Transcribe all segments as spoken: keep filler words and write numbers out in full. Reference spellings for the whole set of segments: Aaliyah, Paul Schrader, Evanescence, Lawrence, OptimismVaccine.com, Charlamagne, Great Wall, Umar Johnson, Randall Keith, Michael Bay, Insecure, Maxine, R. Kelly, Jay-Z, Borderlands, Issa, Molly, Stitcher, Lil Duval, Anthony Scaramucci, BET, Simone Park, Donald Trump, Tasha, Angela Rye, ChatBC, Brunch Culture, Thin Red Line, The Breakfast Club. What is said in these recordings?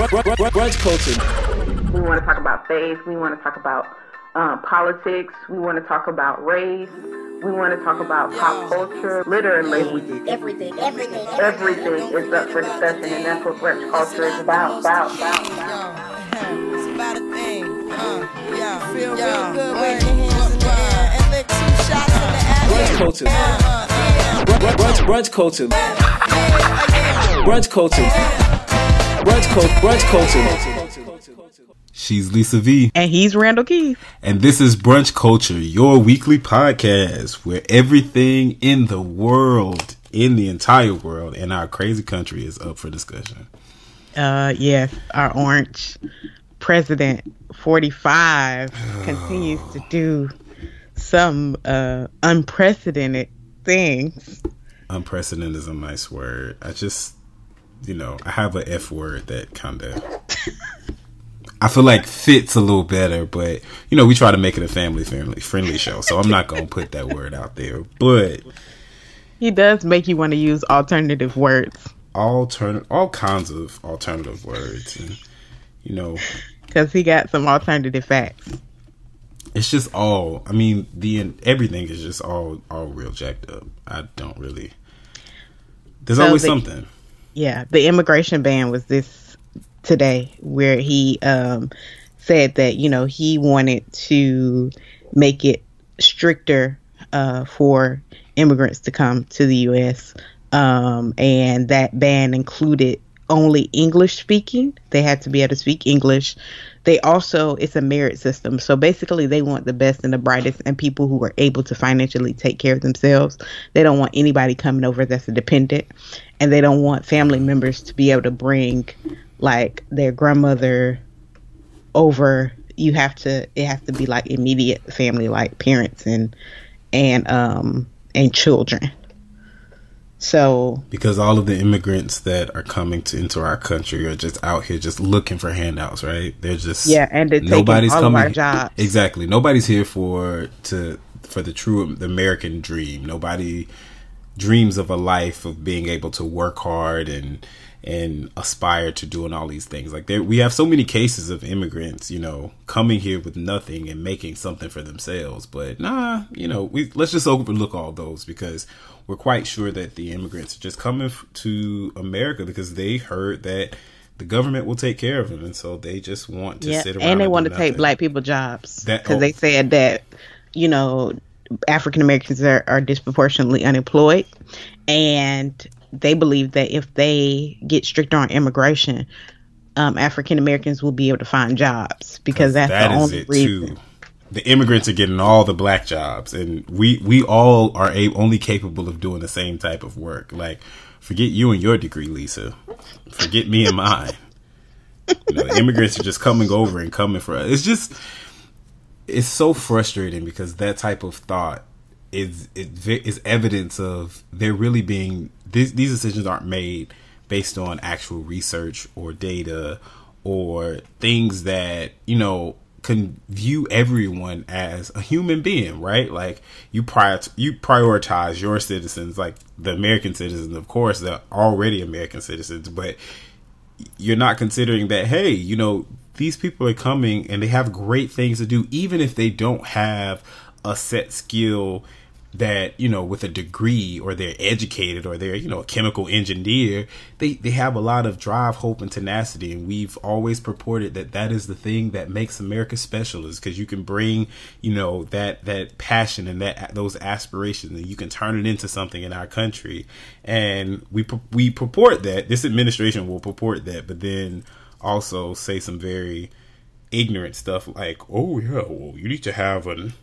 Brunch Culture. We want to talk about faith. We want to talk about um, politics. We want to talk about race. We want to talk about pop culture, literally. Everything, everything, everything, everything is up for discussion, and that's what Brunch Culture is about. about, about, about. It's about a thing. Uh, yeah, feel yeah. real good. Yeah. Wave your hands in the air and lick some shots in the air. Brunch Culture. Uh, yeah. brunch, brunch, brunch Culture. Brunch Culture. Brunch Culture. Brunch Culture. She's Lisa V. And he's Randall Keith. And this is Brunch Culture, your weekly podcast where everything in the world, in the entire world, in our crazy country is up for discussion. Uh, yes, our orange president, forty-five, oh. continues to do some uh, unprecedented things. Unprecedented is a nice word. I just, you know, I have an F word that kind of... I feel like fits a little better, but, you know, we try to make it a family friendly, friendly show, so I'm not going to put that word out there, but... He does make you want to use alternative words. Altern- all kinds of alternative words, and, you know... Because he got some alternative facts. It's just all... I mean, the everything is just all, all real jacked up. I don't really... There's so always the, something. Yeah, the immigration ban was this... today, where he um, said that, you know, he wanted to make it stricter uh, for immigrants to come to the U S Um, and that ban included only English speaking. They had to be able to speak English. They also, it's a merit system. So basically they want the best and the brightest and people who are able to financially take care of themselves. They don't want anybody coming over that's a dependent. And they don't want family members to be able to bring like their grandmother over. You have to, it has to be like immediate family, like parents and, and, um, and children. So because all of the immigrants that are coming to into our country are just out here just looking for handouts, right? They're just yeah, and they're nobody's taking all coming of our jobs. Exactly. Nobody's here for to for the true the American dream. Nobody dreams of a life of being able to work hard and and aspire to doing all these things. Like there, we have so many cases of immigrants, you know, coming here with nothing and making something for themselves. But nah, you know, we let's just overlook all those because we're quite sure that the immigrants are just coming to America because they heard that the government will take care of them, and so they just want to yeah, sit around and they and want to nothing. Take black people jobs because oh. they said that, you know, African Americans are, are disproportionately unemployed, and they believe that if they get stricter on immigration, um, African Americans will be able to find jobs because that's that the is only it reason. Too. The immigrants are getting all the black jobs, and we, we all are a- only capable of doing the same type of work. Like, forget you and your degree, Lisa. Forget me and mine. You know, the immigrants are just coming over and coming for us. It's just, it's so frustrating because that type of thought is is, is evidence of they're really being, these, these decisions aren't made based on actual research or data or things that, you know, can view everyone as a human being, right? Like you prior you prioritize your citizens, like the American citizens, of course, they're already American citizens, but you're not considering that, hey, you know, these people are coming and they have great things to do, even if they don't have a set skill that, you know, with a degree or they're educated or they're, you know, a chemical engineer, they, they have a lot of drive, hope, and tenacity. And we've always purported that that is the thing that makes America special is because you can bring, you know, that, that passion and that those aspirations and you can turn it into something in our country. And we, we purport that this administration will purport that, but then also say some very ignorant stuff like, oh yeah, well you need to have an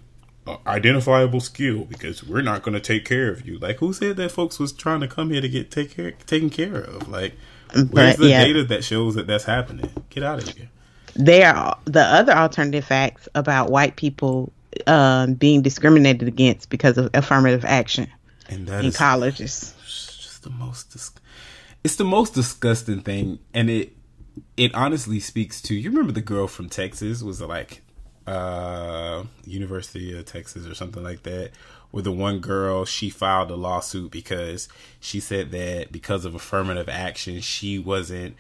identifiable skill because we're not going to take care of you. Like who said that folks was trying to come here to get take care, taken care of? Like where's but, the yeah. data that shows that that's happening? Get out of here. They are the other alternative facts about white people um, being discriminated against because of affirmative action and that in is, colleges. It's just the most. Dis- it's the most disgusting thing, and it it honestly speaks to you. Remember the girl from Texas was like. Uh, University of Texas or something like that, where the one girl, she filed a lawsuit because she said that because of affirmative action, she wasn't,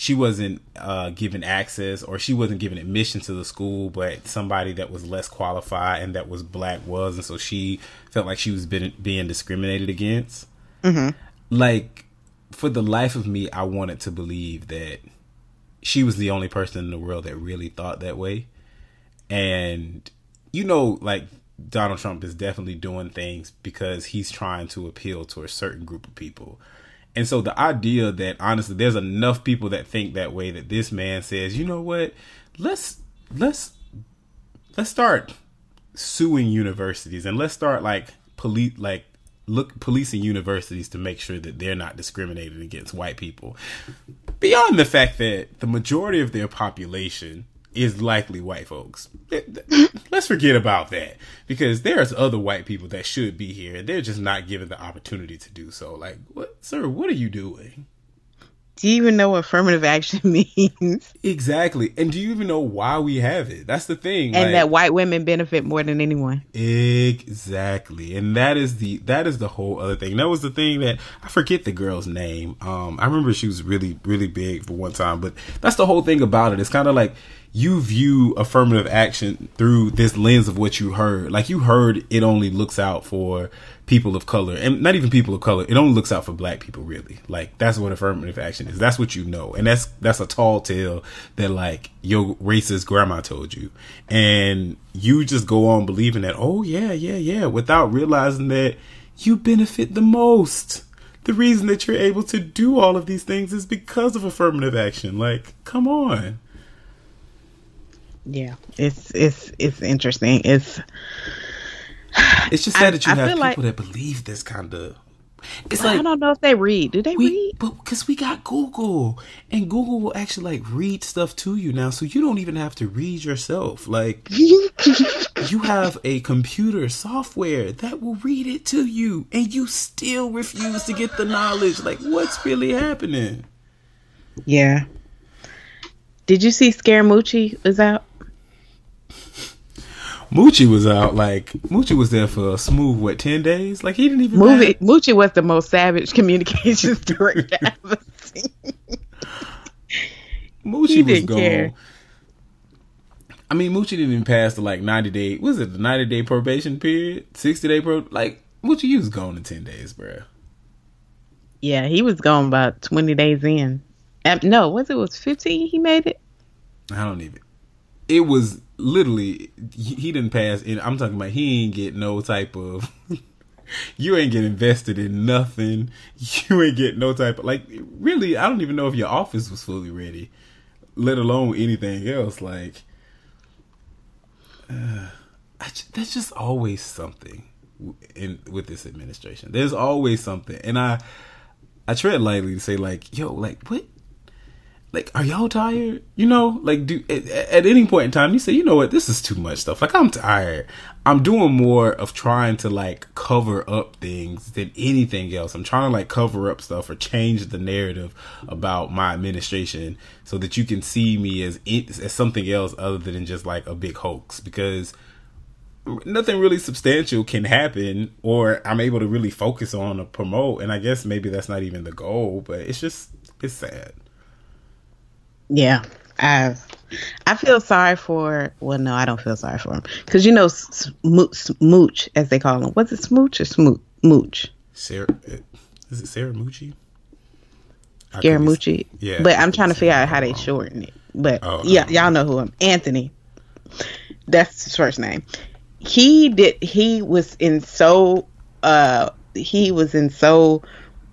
she wasn't uh, given access, or she wasn't given admission to the school, but somebody that was less qualified and that was black was, and so she felt like she was been, being discriminated against. Mm-hmm. Like, for the life of me, I wanted to believe that she was the only person in the world that really thought that way. And, you know, like, Donald Trump is definitely doing things because he's trying to appeal to a certain group of people. And so the idea that, honestly, there's enough people that think that way, that this man says, you know what, let's let's let's start suing universities, and let's start like police, like look policing universities to make sure that they're not discriminated against white people. Beyond the fact that the majority of their population is likely white folks. Let's forget about that, because there's other white people that should be here, and they're just not given the opportunity to do so. Like, what, sir, what are you doing? Do you even know what affirmative action means? Exactly. And do you even know why we have it? That's the thing. And like, that white women benefit more than anyone. Exactly. And that is the that is the whole other thing. That was the thing that, I forget the girl's name. Um, I remember she was really, really big for one time. But that's the whole thing about it. It's kind of like you view affirmative action through this lens of what you heard. Like, you heard it only looks out for people of color, and not even people of color. It only looks out for black people, really. Like, that's what affirmative action is. That's what you know. And that's, that's a tall tale that, like, your racist grandma told you. And you just go on believing that, oh yeah, yeah, yeah, without realizing that you benefit the most. The reason that you're able to do all of these things is because of affirmative action. Like, come on. Yeah. It's, it's, it's interesting. It's, It's just sad that you I have people like, that believe this kind of. It's like, I don't know if they read. Do they we, read? But because we got Google, and Google will actually like read stuff to you now, so you don't even have to read yourself. Like, you have a computer software that will read it to you, and you still refuse to get the knowledge. Like, what's really happening? Yeah. Did you see Scaramucci was out? Moochie was out. Like, Moochie was there for a smooth, what, ten days? Like, he didn't even Movie, Moochie was the most savage communications director I've ever seen. Moochie he didn't was gone. Care. I mean, Moochie didn't even pass the, like, ninety-day, was it the ninety-day probation period? sixty-day pro... Like, Moochie, you was gone in ten days, bro. Yeah, he was gone about twenty days in. No, was it was fifteen he made it? I don't even... It was... Literally, he didn't pass. And I'm talking about he ain't get no type of. You ain't get invested in nothing. You ain't get no type of like. Really, I don't even know if your office was fully ready, let alone anything else. Like, uh, I, that's just always something in with this administration. There's always something, and I, I tread lightly to say like, yo, like what. Like, are y'all tired? You know, like, do at, at any point in time, you say, you know what, this is too much stuff. Like, I'm tired. I'm doing more of trying to, like, cover up things than anything else. I'm trying to, like, cover up stuff or change the narrative about my administration so that you can see me as as something else other than just, like, a big hoax. Because nothing really substantial can happen or I'm able to really focus on or promote. And I guess maybe that's not even the goal, but it's just, it's sad. Yeah, I I feel sorry for, well, no, I don't feel sorry for him. Because, you know, Smooch, as they call him. Was it Smooch or Smooch? Mooch? Sarah, is it Scaramucci? Scaramucci. Yeah. But I'm trying to figure out how they shorten it. But, oh, yeah, no. Y'all know who I'm. Anthony. That's his first name. He did, he was in so, uh, he was in so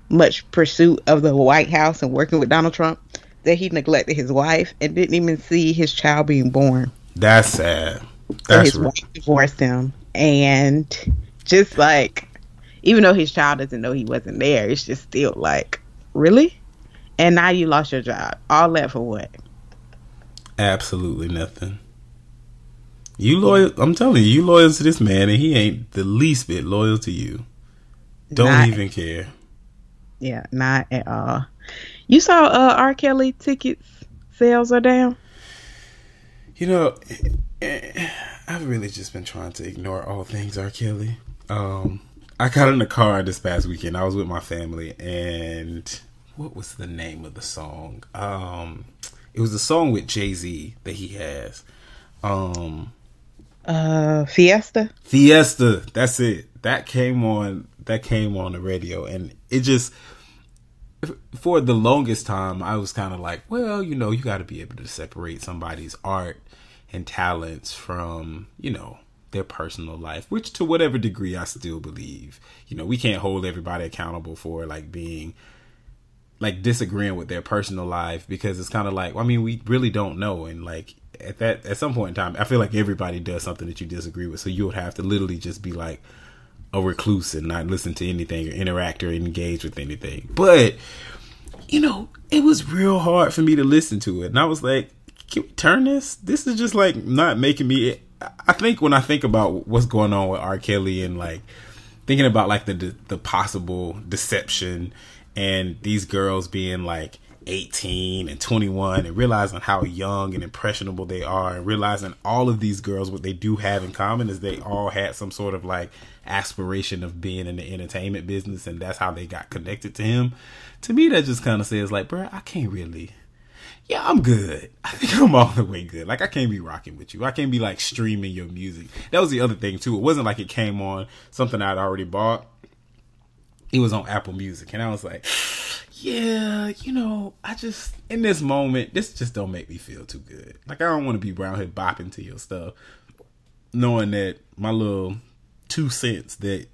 much pursuit of the White House and working with Donald Trump that he neglected his wife and didn't even see his child being born. That's sad. That's so his real. Wife divorced him, and just like, even though his child doesn't know he wasn't there, it's just still like, really? And now you lost your job. All that for what? Absolutely nothing. You loyal? I'm telling you, you loyal to this man, and he ain't the least bit loyal to you. Don't not, even care. Yeah, not at all. You saw uh, R. Kelly tickets sales are down? You know, I've really just been trying to ignore all things R. Kelly. Um, I got in the car this past weekend. I was with my family, and what was the name of the song? Um, it was the song with Jay-Z that he has. Um, uh, Fiesta? Fiesta. That's it. That came on, that came on the radio, and it just, for the longest time, I was kind of like, well, you know, you got to be able to separate somebody's art and talents from, you know, their personal life, which to whatever degree I still believe. You know, we can't hold everybody accountable for like being, like disagreeing with their personal life, because it's kind of like, well, I mean, we really don't know. And like at that, at some point in time, I feel like everybody does something that you disagree with. So you would have to literally just be like a recluse and not listen to anything or interact or engage with anything. But, you know, it was real hard for me to listen to it. And I was like, can we turn this? This is just like not making me. I think when I think about what's going on with R. Kelly and like thinking about like the the possible deception and these girls being like eighteen and twenty-one and realizing how young and impressionable they are, and realizing all of these girls, what they do have in common is they all had some sort of like aspiration of being in the entertainment business, and that's how they got connected to him. To me, that just kind of says like, bro, I can't really. Yeah, I'm good. I think I'm all the way good. Like, I can't be rocking with you. I can't be, like, streaming your music. That was the other thing, too. It wasn't like it came on something I'd already bought. It was on Apple Music. And I was like, yeah, you know, I just, in this moment, this just don't make me feel too good. Like, I don't want to be around here bopping to your stuff, knowing that my little two cents that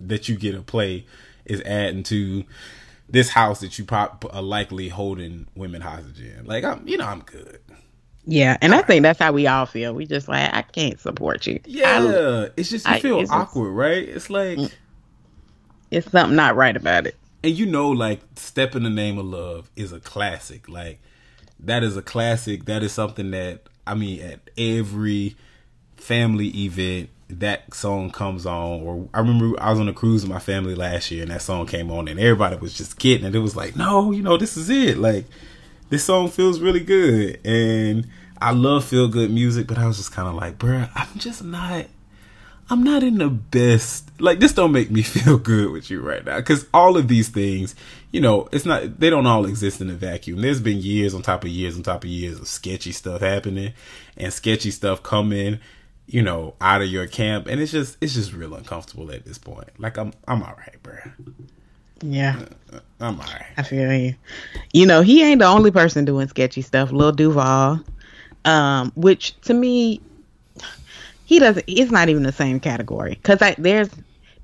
that you get a play is adding to this house that you pop are likely holding women hostage in. Like, I'm, you know, I'm good. Yeah, and all I think right. That's how we all feel. We just like, I can't support you. Yeah, I, it's just you I, feel awkward, just, right? It's like... it's something not right about it. And you know, like, Step in the Name of Love is a classic. Like, that is a classic. That is something that, I mean, at every family event, that song comes on. Or I remember I was on a cruise with my family last year, and that song came on, and everybody was just getting it. It was like, no, you know, this is it. Like, this song feels really good, and I love feel good music. But I was just kind of like, bruh, I'm just not. I'm not in the best. Like, this don't make me feel good with you right now, because all of these things, you know, it's not. They don't all exist in a vacuum. There's been years on top of years on top of years of sketchy stuff happening, and sketchy stuff coming, you know, out of your camp, and it's just it's just real uncomfortable at this point. Like, I'm I'm all right, bro. Yeah, I'm all right. I feel you. You know, he ain't the only person doing sketchy stuff. Lil Duval, um, which to me, he doesn't. It's not even the same category, because there's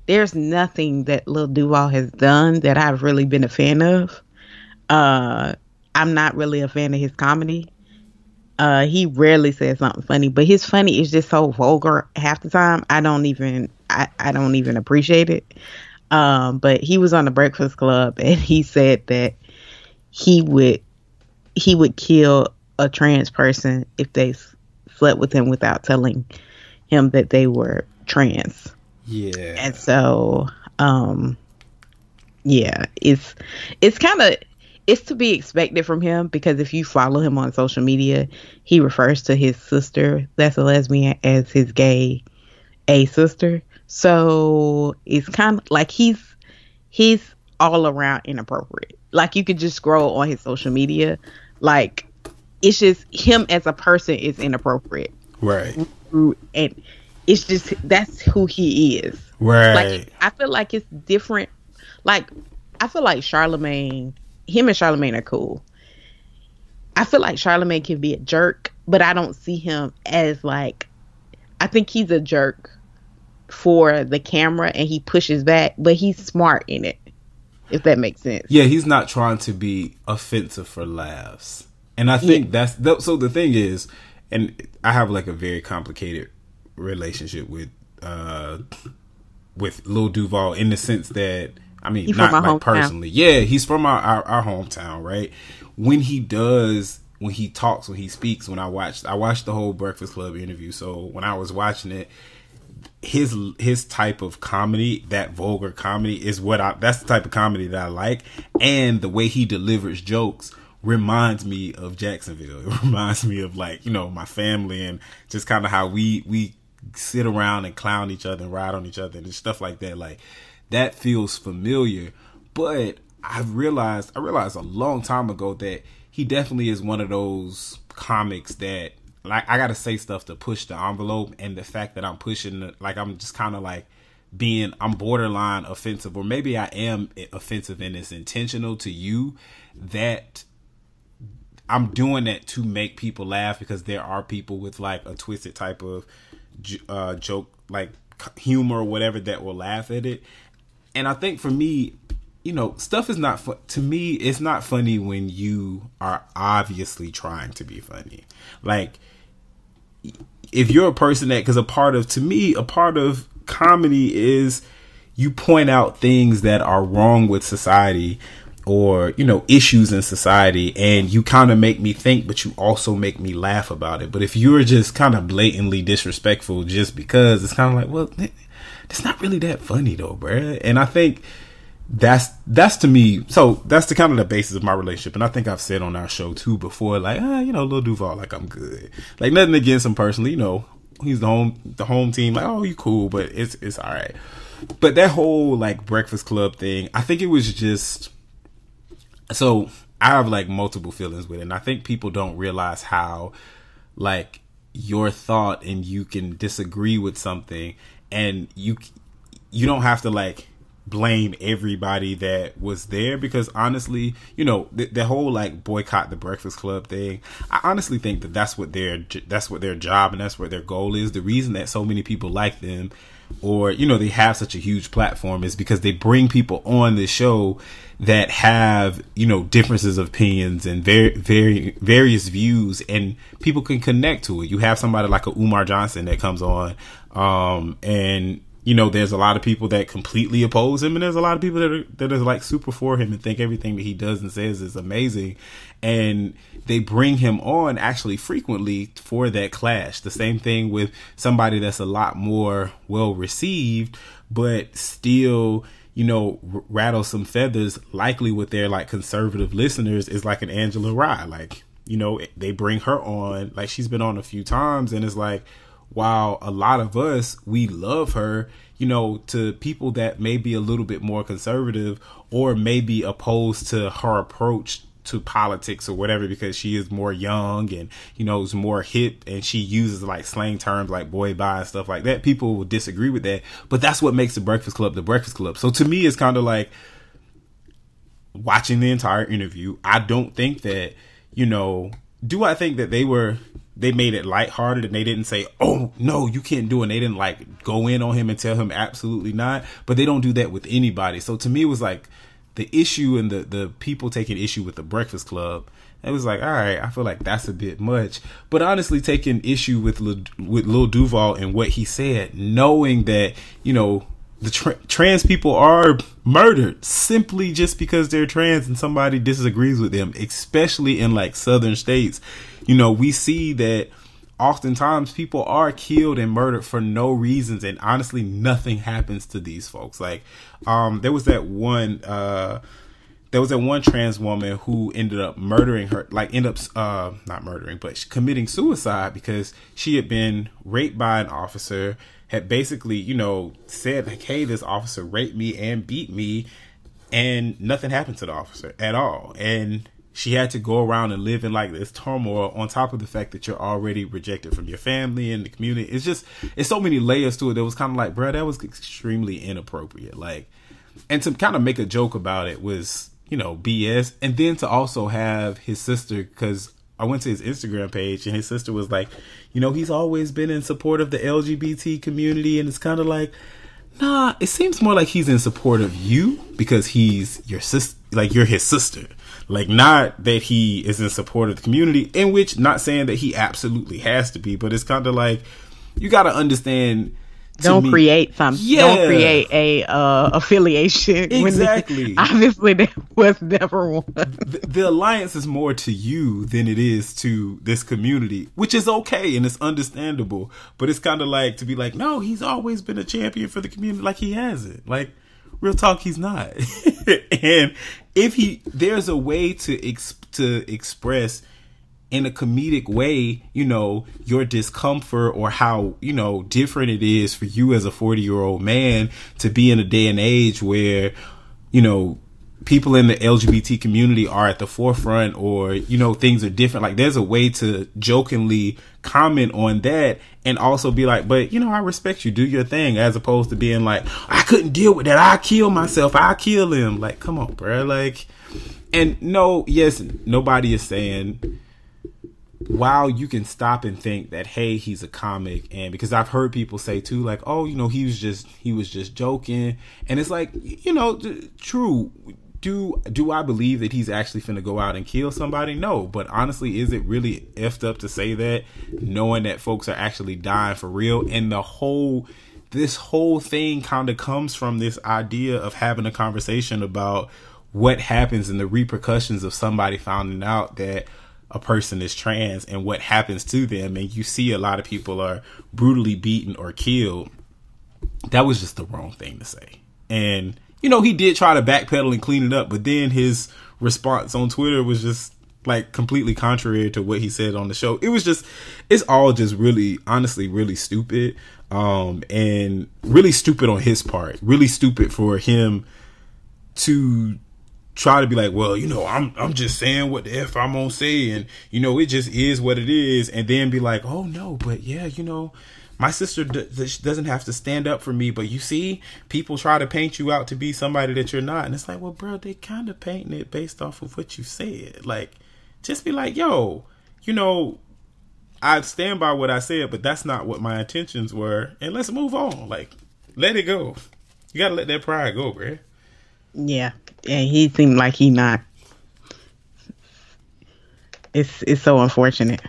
there's nothing that Lil Duval has done that I've really been a fan of. Uh, I'm not really a fan of his comedy. Uh, he rarely says something funny, but his funny is just so vulgar half the time. I don't even, I, I don't even appreciate it. Um, but he was on The Breakfast Club, and he said that he would, he would kill a trans person if they slept with him without telling him that they were trans. Yeah. And so, um, yeah, it's, it's kind of, it's to be expected from him, because if you follow him on social media, he refers to his sister that's a lesbian as his gay a sister. So it's kind of like he's he's all around inappropriate. Like, you could just scroll on his social media. Like, it's just him as a person is inappropriate. Right. And it's just, that's who he is. Right. Like, I feel like it's different. Like, I feel like Charlamagne... him and Charlamagne are cool. I feel like Charlamagne can be a jerk, but I don't see him as like, I think he's a jerk for the camera and he pushes back, but he's smart in it, if that makes sense. Yeah, he's not trying to be offensive for laughs. And I think yeah. that's, that, so the thing is, and I have like a very complicated relationship with, uh, with Lil Duval, in the sense that, I mean, he's not like hometown. Personally. Yeah, he's from our, our, our hometown, right? When he does, when he talks, when he speaks, when I watched, I watched the whole Breakfast Club interview. So when I was watching it, his his type of comedy, that vulgar comedy, is what I, that's the type of comedy that I like. And the way he delivers jokes reminds me of Jacksonville. It reminds me of, like, you know, my family, and just kind of how we, we sit around and clown each other and ride on each other and stuff like that. Like, that feels familiar, but I've realized, I realized a long time ago that he definitely is one of those comics that, like, I gotta say stuff to push the envelope, and the fact that I'm pushing, like, I'm just kind of like being, I'm borderline offensive, or maybe I am offensive and it's intentional to you, that I'm doing that to make people laugh, because there are people with like a twisted type of uh, joke, like humor or whatever, that will laugh at it. And I think for me, you know, stuff is not fu- to me, it's not funny when you are obviously trying to be funny. Like, if you're a person that, because a part of, to me, a part of comedy is you point out things that are wrong with society, or, you know, issues in society, and you kind of make me think, but you also make me laugh about it. But if you're just kind of blatantly disrespectful just because, it's kind of like, well, it's not really that funny though, bruh. And I think that's that's to me, so that's the kind of the basis of my relationship. And I think I've said on our show too before, like, ah, you know, Lil Duval, like, I'm good, like, nothing against him personally, you know, he's the home the home team, like, oh, you cool, but it's it's all right. But that whole like Breakfast Club thing, I think it was just, so I have like multiple feelings with it, and I think people don't realize how like your thought, and you can disagree with something, and you you don't have to like blame everybody that was there, because honestly, you know, the, the whole like boycott the Breakfast Club thing, I honestly think that that's what their that's what their job and that's what their goal is. The reason that so many people like them, or, you know, they have such a huge platform, is because they bring people on the show that have, you know, differences of opinions and very very various views, and people can connect to it. You have somebody like a Umar Johnson that comes on, um, and you know, there's a lot of people that completely oppose him, and there's a lot of people that are, that is like super for him and think everything that he does and says is amazing. And they bring him on actually frequently for that clash. The same thing with somebody that's a lot more well received, but still, you know, r- rattle some feathers, likely with their like conservative listeners, is like an Angela Rye. Like, you know, they bring her on, like, she's been on a few times, and it's like, while a lot of us, we love her, you know, to people that may be a little bit more conservative or maybe opposed to her approach to politics or whatever, because she is more young and, you know, is more hip, and she uses like slang terms like boy bye and stuff like that. People will disagree with that, but that's what makes the Breakfast Club the Breakfast Club. So to me, it's kind of like watching the entire interview. I don't think that, you know, do I think that they were... they made it lighthearted, and they didn't say, oh, no, you can't do it. And they didn't like go in on him and tell him absolutely not. But they don't do that with anybody. So to me, it was like the issue, and the, the people taking issue with the Breakfast Club, it was like, all right, I feel like that's a bit much. But honestly, taking issue with Lil, with Lil Duval and what he said, knowing that, you know, the tra- trans people are murdered simply just because they're trans and somebody disagrees with them, especially in like southern states. You know, we see that oftentimes people are killed and murdered for no reasons, and honestly, nothing happens to these folks. Like, um, there was that one, uh, there was that one trans woman who ended up murdering her, like ended up, uh, not murdering, but committing suicide because she had been raped by an officer, had basically, you know, said, like, hey, this officer raped me and beat me, and nothing happened to the officer at all. And she had to go around and live in like this turmoil, on top of the fact that you're already rejected from your family and the community. It's just, it's so many layers to it. That was kind of like, bro, that was extremely inappropriate. Like, and to kind of make a joke about it was, you know, B S. And then to also have his sister, because I went to his Instagram page, and his sister was like, you know, he's always been in support of the L G B T community. And it's kind of like, nah, it seems more like he's in support of you because he's your sister, like you're his sister. Like, not that he is in support of the community, in which, not saying that he absolutely has to be, but it's kind of like, you got to understand. Don't me, create something. Yeah. Don't create a uh, affiliation. Exactly. When they, obviously, there was never one. The, the alliance is more to you than it is to this community, which is okay and it's understandable. But it's kind of like to be like, no, he's always been a champion for the community. Like, he hasn't. Like, real talk, he's not. And if he, there's a way to ex- to express in a comedic way, you know, your discomfort, or how, you know, different it is for you as a forty year old man to be in a day and age where, you know, people in the L G B T community are at the forefront, or, you know, things are different. Like, there's a way to jokingly comment on that and also be like, but, you know, I respect you, do your thing, as opposed to being like, I couldn't deal with that, I kill myself, I kill him. Like, come on, bro. Like, and no, yes, nobody is saying, wow, you can stop and think that, hey, he's a comic. And because I've heard people say too, like, oh, you know, he was just, he was just joking. And it's like, you know, d- true. Do do I believe that he's actually finna go out and kill somebody? No. But honestly, is it really effed up to say that, knowing that folks are actually dying for real? And the whole, this whole thing kind of comes from this idea of having a conversation about what happens and the repercussions of somebody finding out that a person is trans and what happens to them. And you see a lot of people are brutally beaten or killed. That was just the wrong thing to say. And, you know, he did try to backpedal and clean it up, but then his response on Twitter was just like completely contrary to what he said on the show. It was just, it's all just really, honestly, really stupid. Um, and really stupid on his part, really stupid for him to try to be like, well, you know, I'm I'm just saying what the F I'm gonna say, and, you know, it just is what it is. And then be like, oh no, but yeah, you know, my sister d- doesn't have to stand up for me, but you see, people try to paint you out to be somebody that you're not. And it's like, well, bro, they kind of painting it based off of what you said. Like, just be like, yo, you know, I stand by what I said, but that's not what my intentions were. And let's move on. Like, let it go. You got to let that pride go, bro. Yeah. And he seemed like he not. It's, it's so unfortunate.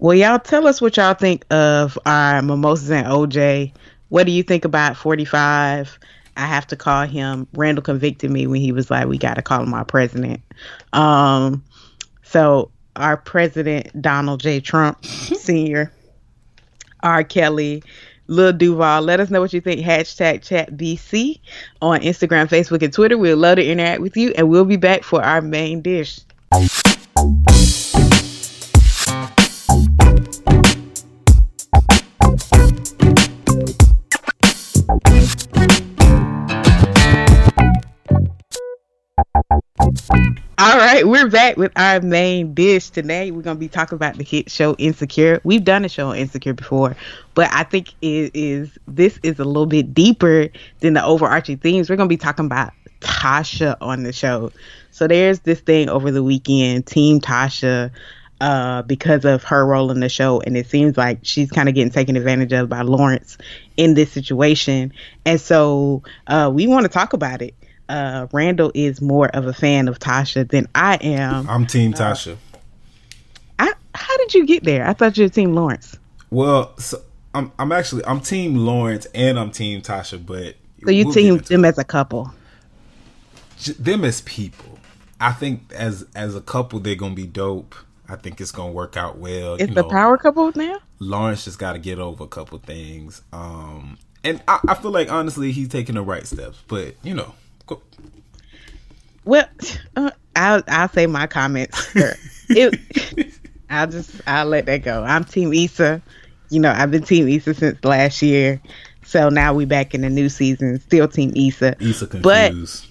Well, y'all tell us what y'all think of our Mimosas and O J. What do you think about forty-five? I have to call him. Randall convicted me when he was like, we got to call him our president. Um, so our president, Donald J. Trump, Senior, R. Kelly, Lil Duval. Let us know what you think. Hashtag ChatBC on Instagram, Facebook, and Twitter. We'd love to interact with you, and we'll be back for our main dish. All right, we're back with our main dish. Today we're going to be talking about the hit show Insecure. We've done a show on Insecure before, but I think it is this is a little bit deeper than the overarching themes. We're going to be talking about Tasha on the show. So there's this thing over the weekend, Team Tasha, uh, because of her role in the show, and it seems like she's kind of getting taken advantage of by Lawrence in this situation. And so uh, we want to talk about it. Uh, Randall is more of a fan of Tasha than I am. I'm Team Tasha. Uh, I, how did you get there? I thought you were Team Lawrence. Well, so I'm I'm actually I'm Team Lawrence and I'm Team Tasha, but so you we'll team them it. As a couple, J- them as people. I think as as a couple they're gonna be dope. I think it's gonna work out well. It's you the know, power couple now. Lawrence just got to get over a couple things, um, and I, I feel like honestly he's taking the right steps, but you know. Cool. Well, uh, I'll I'll say my comments. It, I'll just I'll let that go. I'm Team Issa. You know, I've been Team Issa since last year, so now we back in the new season. Still Team Issa. Issa confused.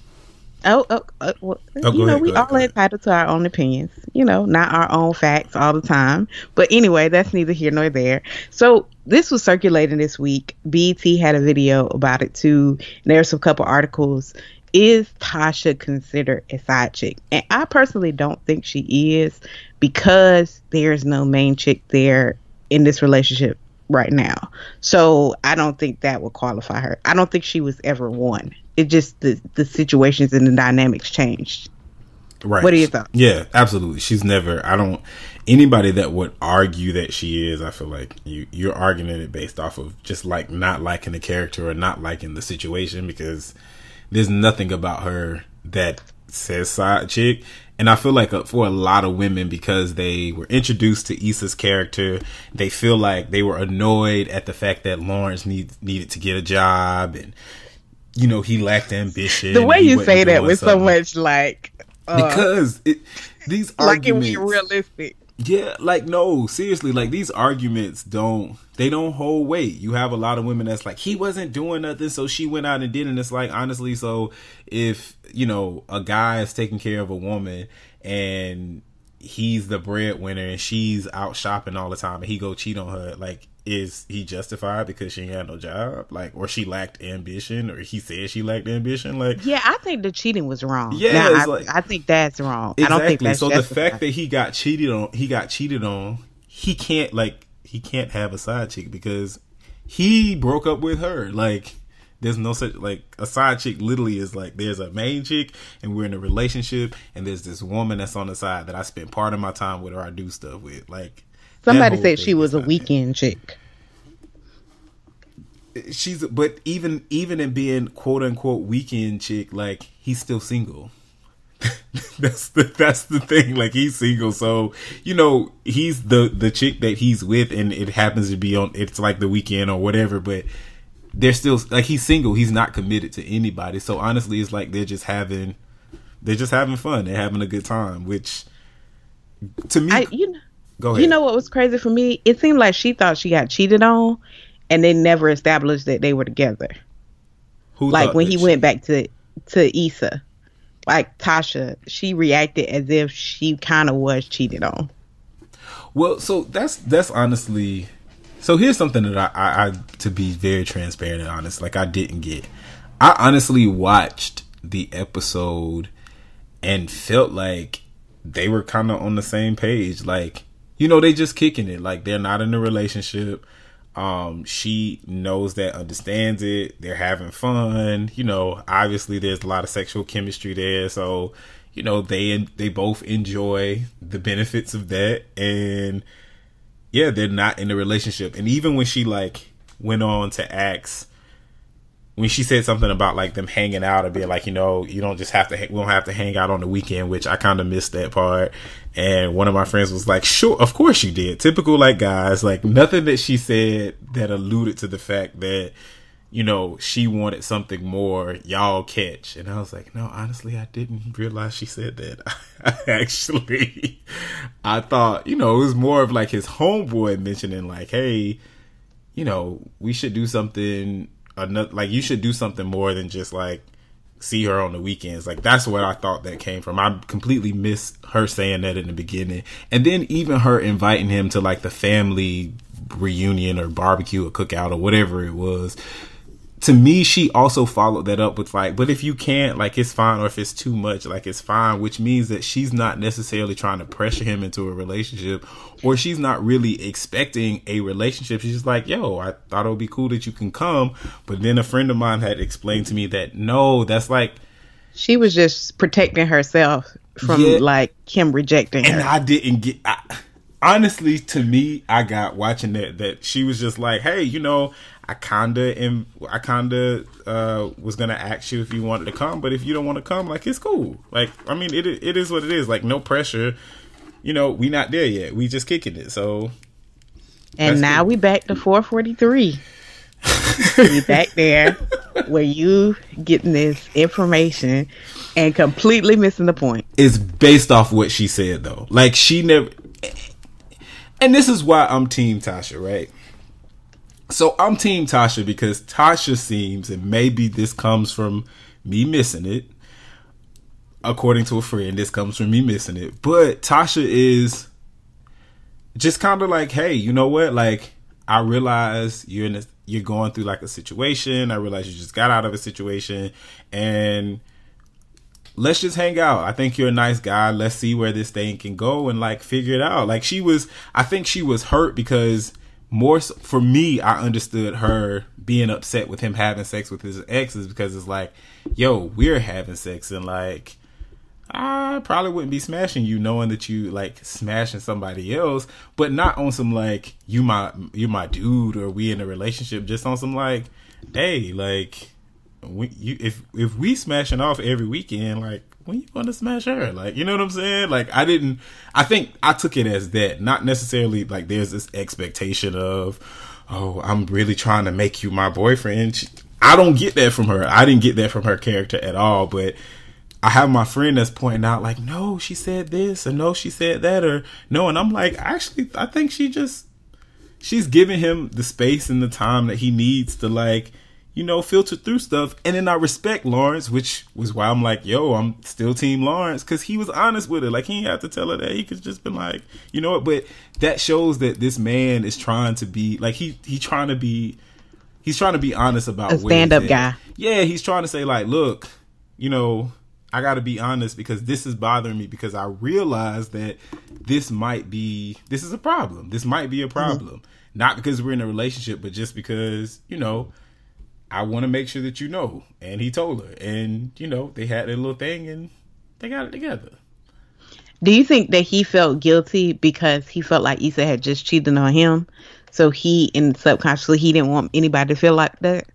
But oh oh, oh, well, oh you know ahead, we ahead, all entitled to our own opinions. You know, not our own facts all the time. But anyway, that's neither here nor there. So. This was circulating this week. B E T had a video about it too. There's a couple articles. Is Tasha considered a side chick? And I personally don't think she is, because there's no main chick there in this relationship right now. So I don't think that would qualify her. I don't think she was ever one. It just the, the situations and the dynamics changed. Right. What are your thoughts? Yeah, absolutely. She's never. I don't. Anybody that would argue that she is, I feel like you you're arguing it based off of just like not liking the character or not liking the situation, because there's nothing about her that says side chick. And I feel like a, for a lot of women, because they were introduced to Issa's character, they feel like they were annoyed at the fact that Lawrence need, needed to get a job, and you know he lacked ambition. The way you say that was so much like. Because it, these like arguments, it was realistic. Yeah, like, no, seriously, like, these arguments don't, they don't hold weight. You have a lot of women that's like, he wasn't doing nothing, so she went out and did, and it's like, honestly, so if, you know, a guy is taking care of a woman, and he's the breadwinner, and she's out shopping all the time, and he go cheat on her, like, is he justified because she ain't had no job, like, or she lacked ambition, or he said she lacked ambition? Like, yeah, I think the cheating was wrong. Yeah, now, I, like, I think that's wrong. Exactly. I don't think that's so. Justified. The fact that he got cheated on, he got cheated on. He can't like he can't have a side chick because he broke up with her. Like, there's no such like a side chick. Literally, is like there's a main chick, and we're in a relationship, and there's this woman that's on the side that I spend part of my time with, or I do stuff with, like. Somebody said she was a weekend chick. She's, but even even in being quote unquote weekend chick, like he's still single. that's the that's the thing. Like he's single, so you know he's the the chick that he's with, and it happens to be on. It's like the weekend or whatever, but they're still like he's single. He's not committed to anybody. So honestly, it's like they're just having they're just having fun. They're having a good time, which to me, I, you know. You know what was crazy for me? It seemed like she thought she got cheated on, and they never established that they were together. Who? Like when he she... went back to to Issa, like Tasha, she reacted as if she kind of was cheated on. Well, so that's that's honestly. So here's something that I, I, I to be very transparent and honest, like I didn't get. I honestly watched the episode and felt like they were kind of on the same page, like. You know, they just kicking it. Like, they're not in a relationship. Um, she knows that, understands it. They're having fun. You know, obviously, there's a lot of sexual chemistry there. So, you know, they they both enjoy the benefits of that. And, yeah, they're not in a relationship. And even when she, like, went on to ask, when she said something about, like, them hanging out a bit, like, you know, you don't just have to, we don't have to hang out on the weekend, which I kind of missed that part. And one of my friends was like, sure, of course you did. Typical, like, guys, like, nothing that she said that alluded to the fact that, you know, she wanted something more, y'all catch. And I was like, no, honestly, I didn't realize she said that. I actually, I thought, you know, it was more of, like, his homeboy mentioning, like, hey, you know, we should do something. Another, like you should do something more than just like see her on the weekends. Like that's what I thought that came from. I completely missed her saying that in the beginning, and then even her inviting him to like the family reunion or barbecue or cookout or whatever it was. To me, she also followed that up with like, but if you can't, like it's fine, or if it's too much, like it's fine, which means that she's not necessarily trying to pressure him into a relationship, or she's not really expecting a relationship. She's just like, yo, I thought it would be cool that you can come. But then a friend of mine had explained to me that, no, that's like. She was just protecting herself from yeah, like him rejecting and her. And I didn't get, I, honestly, to me, I got watching that, that she was just like, hey, you know, I kinda am, I kinda uh, was gonna ask you if you wanted to come, but if you don't want to come, like it's cool. Like I mean, it it is what it is. Like no pressure. You know, we not there yet. We just kicking it. So. And now cool. We back to four forty-three. We back there where you getting this information and completely missing the point. It's based off what she said though. Like she never. And this is why I'm Team Tasha, right? So I'm Team Tasha because Tasha seems, and maybe this comes from me missing it, according to a friend, this comes from me missing it, but Tasha is just kind of like, hey, you know what? Like, I realize you're in a, you're going through like a situation. I realize you just got out of a situation, and let's just hang out. I think you're a nice guy. Let's see where this thing can go and like figure it out. Like she was, I think she was hurt because more so, for me, I understood her being upset with him having sex with his exes because it's like, yo, we're having sex and like, I probably wouldn't be smashing you knowing that you like smashing somebody else, but not on some like you my you my dude or we in a relationship, just on some like, hey, like we, you if if we smashing off every weekend, like when you gonna smash her? Like, you know what I'm saying? Like, I didn't, I think I took it as that, not necessarily like there's this expectation of, oh, I'm really trying to make you my boyfriend. She, I don't get that from her. I didn't get that from her character at all, but I have my friend that's pointing out, like, no, she said this, or no, she said that, or no. And I'm like, actually, I think she just, she's giving him the space and the time that he needs to, like, you know, filter through stuff. And then I respect Lawrence, which was why I'm like, yo, I'm still team Lawrence, because he was honest with her. Like, he didn't have to tell her that. He could just been like, you know what? But that shows that this man is trying to be, like, he he trying to be, he's trying to be honest about. A stand-up guy. Yeah, he's trying to say, like, look, you know, I got to be honest because this is bothering me, because I realize that this might be, this is a problem. This might be a problem. Mm-hmm. Not because we're in a relationship, but just because, you know, I want to make sure that you know. And he told her. And, you know, they had their little thing and they got it together. Do you think that he felt guilty because he felt like Issa had just cheated on him? So he, and subconsciously, he didn't want anybody to feel like that?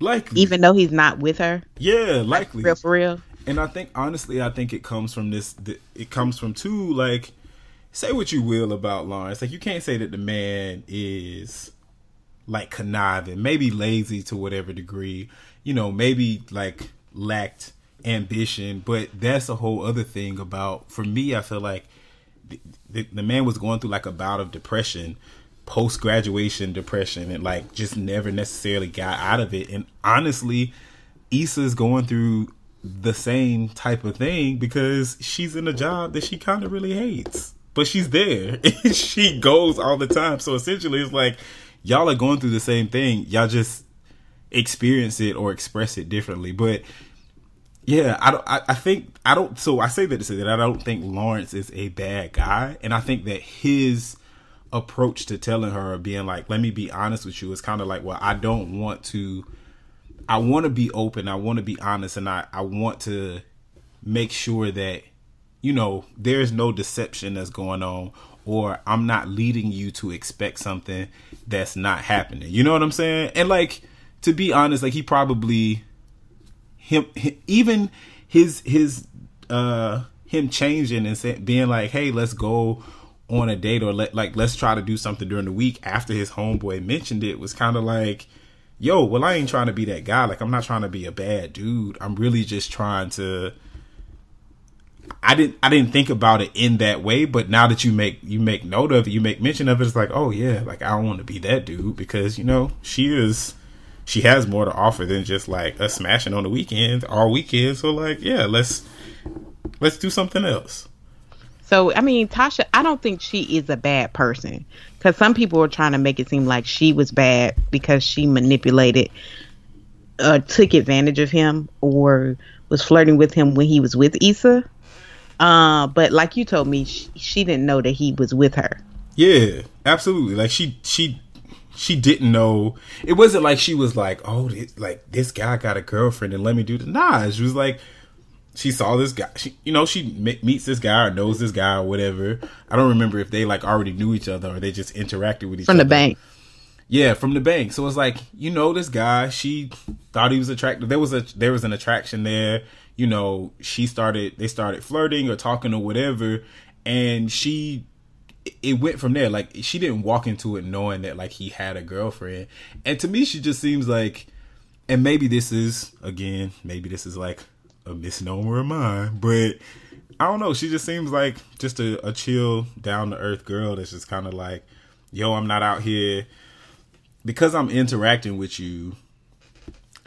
Likely. Even though he's not with her? Yeah, likely. Like, for real, for real. And I think, honestly, I think it comes from this, it comes from too, like, say what you will about Lawrence. Like, you can't say that the man is, like, conniving, maybe lazy to whatever degree, you know, maybe, like, lacked ambition. But that's a whole other thing about, for me, I feel like the, the, the man was going through, like, a bout of depression, post-graduation depression, and, like, just never necessarily got out of it. And honestly, Issa's going through the same type of thing because she's in a job that she kind of really hates, but she's there and she goes all the time. So essentially it's like, y'all are going through the same thing. Y'all just experience it or express it differently. But yeah, I don't, I, I think, I don't, so I say that to say that I don't think Lawrence is a bad guy. And I think that his approach to telling her, being like, let me be honest with you, is kind of like, well, I don't want to, I want to be open. I want to be honest. And I, I want to make sure that, you know, there's no deception that's going on, or I'm not leading you to expect something that's not happening. You know what I'm saying? And like, to be honest, like he probably him, him even his, his, uh, him changing and say, being like, hey, let's go on a date, or let, like, let's try to do something during the week after his homeboy mentioned it, was kind of like, yo, well, I ain't trying to be that guy. Like, I'm not trying to be a bad dude. I'm really just trying to, I didn't, I didn't think about it in that way, but now that you make, you make note of it, you make mention of it, it's like, oh yeah, like, I don't want to be that dude, because, you know, she is, she has more to offer than just like us smashing on the weekends, all weekend. So like, yeah, let's, let's do something else. So, I mean, Tasha, I don't think she is a bad person, because some people were trying to make it seem like she was bad because she manipulated or took advantage of him or was flirting with him when he was with Issa. Uh, but like you told me, she, she didn't know that he was with her. Yeah, absolutely. Like she she she didn't know. It wasn't like she was like, oh, this, like this guy got a girlfriend and let me do this. Nah, she was like, she saw this guy, she, you know, she m- meets this guy or knows this guy or whatever. I don't remember if they like already knew each other or they just interacted with each other. From the bank. Yeah, from the bank. So it's like, you know, this guy, she thought he was attractive. There was a, there was an attraction there. You know, she started, they started flirting or talking or whatever. And she, it went from there. Like she didn't walk into it knowing that like he had a girlfriend. And to me, she just seems like, and maybe this is, again, maybe this is like a misnomer of mine, but I don't know. She just seems like just a, a chill, down to earth girl that's just kind of like, yo, I'm not out here because I'm interacting with you.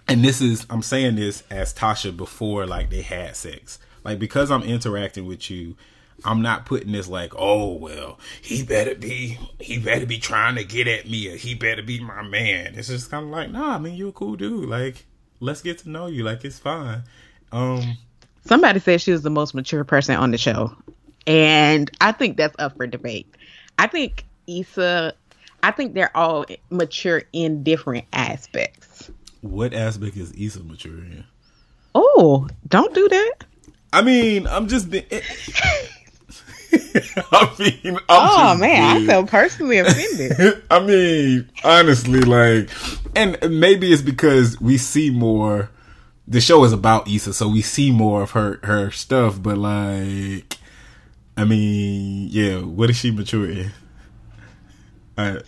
And this is, I'm saying this as Tasha before, like they had sex, like because I'm interacting with you, I'm not putting this like, oh, well, he better be, he better be trying to get at me, or he better be my man. It's just kind of like, nah, I mean, you're a cool dude. Like, let's get to know you. Like, it's fine. Um, somebody said she was the most mature person on the show, and I think that's up for debate. I think Issa, I think they're all mature in different aspects. What aspect is Issa mature in? Oh, don't do that. I mean, I'm just being. I mean, I'm oh just man, being... I feel personally offended. I mean, honestly, like, and maybe it's because we see more. The show is about Issa, so we see more of her, her stuff, but like, I mean, yeah, what is she mature in? Uh,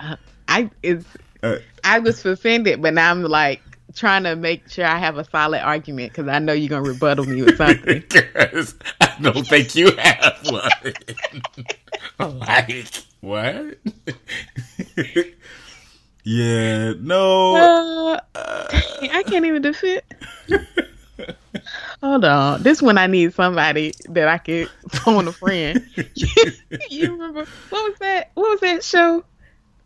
uh, I, it's, uh, I was offended, but now I'm like, trying to make sure I have a solid argument because I know you're going to rebuttal me with something. Because I don't think you have one. Like, what? Yeah, no. Uh, I can't even defend. Hold on. This one I need somebody that I could phone a friend. You remember? What was that? What was that show?